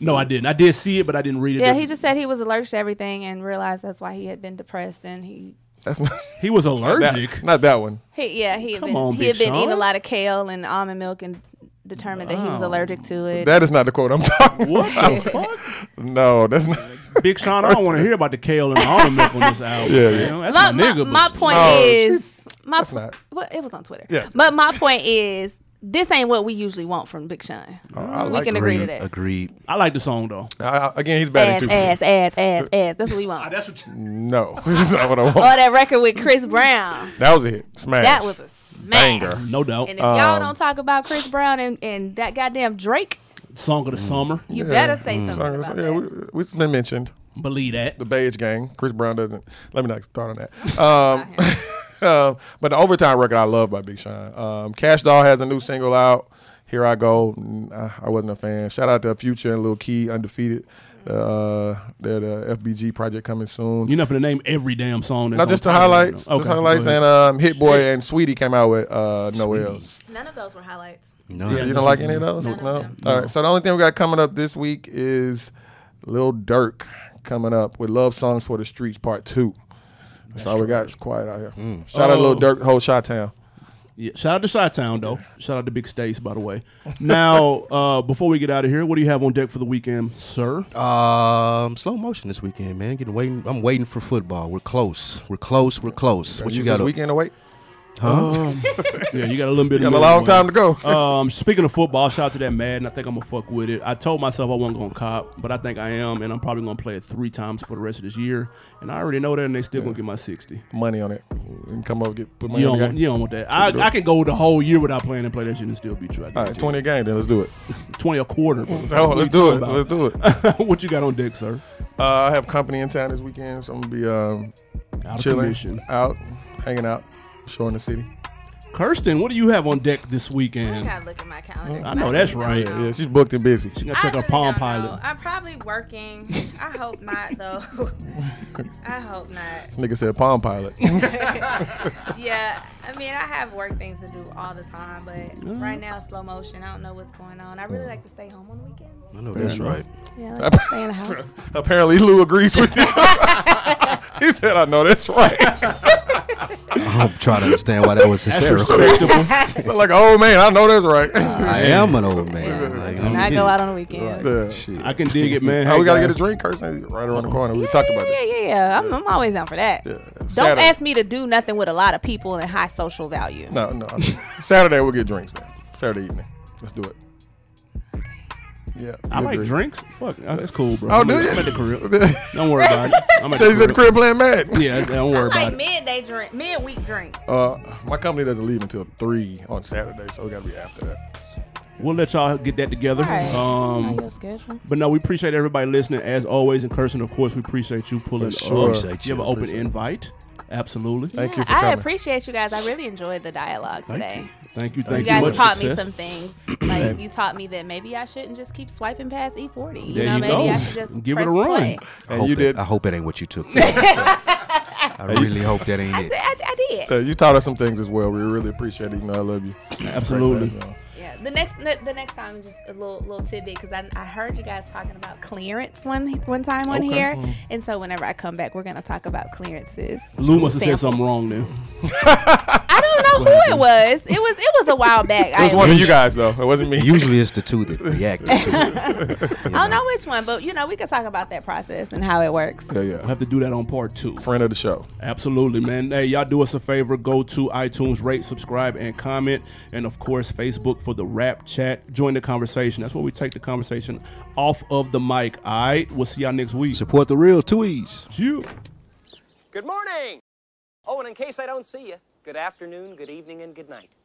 No, I didn't. I did see it, but I didn't read it. Yeah, either. He just said he was allergic to everything and realized that's why he had been depressed and he. That's not, he was allergic. Not that, not that one. He, yeah, he had Come been on, he had Big been Sean. eating a lot of kale and almond milk and. Determined wow. that he was allergic to it. That is not the quote I'm talking what about. What the fuck? No, that's not. Big Sean, I don't want to hear about the kale and the almond milk on this album. Yeah, yeah. That's Look, my, nigga, my point no, is, my that's not. Well, it was on Twitter. Yeah. But my point is, this ain't what we usually want from Big Sean. Oh, I like we can agree to that. Agreed. I like the song though. I, I, again, he's bad too. Ass, ass, ass, ass. That's what we want. That's what you, no, this is not what I want. Oh, that record with Chris Brown. That was a hit. Smash. That was a. smash. Banger. No doubt. And if um, y'all don't talk about Chris Brown and, and that goddamn Drake. Song of the mm, summer. You yeah, better say mm, something about yeah, that. We've been mentioned. Believe that. The Beige Gang. Chris Brown doesn't. Let me not start on that. Um, uh, but the Overtime record I love by Big Sean. Um, Cash Doll has a new single out. Here I Go. I wasn't a fan. Shout out to Future and Lil Key, Undefeated. Uh, they're the F B G project coming soon. You're not going to name every damn song. That's no, just the highlights. Okay, just highlights. And um, Hit Boy Shit. and Sweetie came out with uh, No Else. None of those were highlights. No. Yeah, you don't like any of those? None no. Of no. All right. So the only thing we got coming up this week is Lil Durk coming up with Love Songs for the Streets Part Two. That's, That's all true. we got. It's quiet out here. Mm. Shout oh. out Lil Durk, whole Chi-Town. Yeah, shout out to Chi-Town though. Shout out to Big States, by the way. Now, uh, before we get out of here, what do you have on deck for the weekend, sir? Um, slow motion this weekend, man. Getting waiting. I'm waiting for football. We're close. We're close. We're close. What you got? This weekend to wait? Huh? Um, yeah, you got a little bit. You got a long time to go. Um, speaking of football, shout out to that Madden. I think I'm gonna fuck with it. I told myself I wasn't gonna cop, but I think I am, and I'm probably gonna play it three times for the rest of this year. And I already know that, and they still yeah. gonna get my sixty money on it. And come over get put money. You don't, on want, you don't want that. I, I can go the whole year without playing and play that shit and still be true. All right, twenty a game, then let's do it. twenty a quarter. Oh, let's do it. Let's do it. What you got on deck, sir? Uh, I have company in town this weekend, so I'm gonna be um, out chilling, condition. out, hanging out. Shore in the city. Kirsten, what do you have on deck this weekend? I gotta look at my calendar. I know I that's right. Know. Yeah, she's booked and busy. She gotta check her really Palm Pilot. I'm probably working. I hope not, though. I hope not. This nigga said Palm Pilot. Yeah, I mean, I have work things to do all the time, but mm. right now, slow motion. I don't know what's going on. I really like to stay home on the weekends. I know that's right. Yeah, I like to stay in the house. Apparently, Lou agrees with you. He said, "I know that's right." I'm trying to understand why that was hysterical. So like an old man. I know that's right. Uh, I am an old man. Like, and I go out on the weekend. Right. Yeah. Shit. I can dig it, man. Hey, we got to get a drink, Kirsten. Right around the corner. We yeah, talked about yeah, it. Yeah, yeah, yeah. I'm, I'm always down for that. Yeah. Don't Saturday. ask me to do nothing with a lot of people and high social value. No, no. I mean, Saturday, we'll get drinks, man. Saturday evening. Let's do it. Yeah, I like drink. drinks. Fuck, that's cool, bro. Oh, I'm, do at, you? I'm at the crib. Don't worry about it. I'm at so the he's crib. at the crib playing Madden. Yeah, don't worry I like about it. Like midday drink, midweek drinks. Uh, my company doesn't leave until three on Saturday, so we gotta be after that. We'll let y'all get that together. Right. Um, but no, we appreciate everybody listening as always, and Kirsten, of course, we appreciate you pulling up. Sure. Appreciate you. You have an open appreciate invite. Absolutely. Yeah, thank you for coming. I appreciate you guys. I really enjoyed the dialogue today. Thank you. Thank you. Thank you guys you. taught Success. me some things. Like you taught me that maybe I shouldn't just keep swiping past E forty. You there know, you maybe go. I should just give it a run. And you did. It, I hope it ain't what you took. From, so. I really hope that ain't I it. Said, I, I did. So you taught us some things as well. We really appreciate it. You know, I love you. Absolutely. Yeah. The next the next time is just a little little tidbit because I, I heard you guys talking about clearance one one time on okay. here, mm-hmm. and so whenever I come back, we're gonna talk about clearances. Lou must have said something wrong then. I don't know who it was. It was it was a while back. It was I one of you guys though. It wasn't me. Usually it's the two that react to it. I don't know which one, but you know we could talk about that process and how it works. Yeah, yeah. We'll have to do that on part two. Friend of the show. Absolutely, man. Hey, y'all do us a favor. Go to iTunes, rate, subscribe, and comment, and of course Facebook for the rap chat. Join the conversation. That's where we take the conversation off of the mic. All right, we'll see y'all next week. Support the real Tweez. You. Good morning. Oh, and in case I don't see you, good afternoon, good evening, and good night.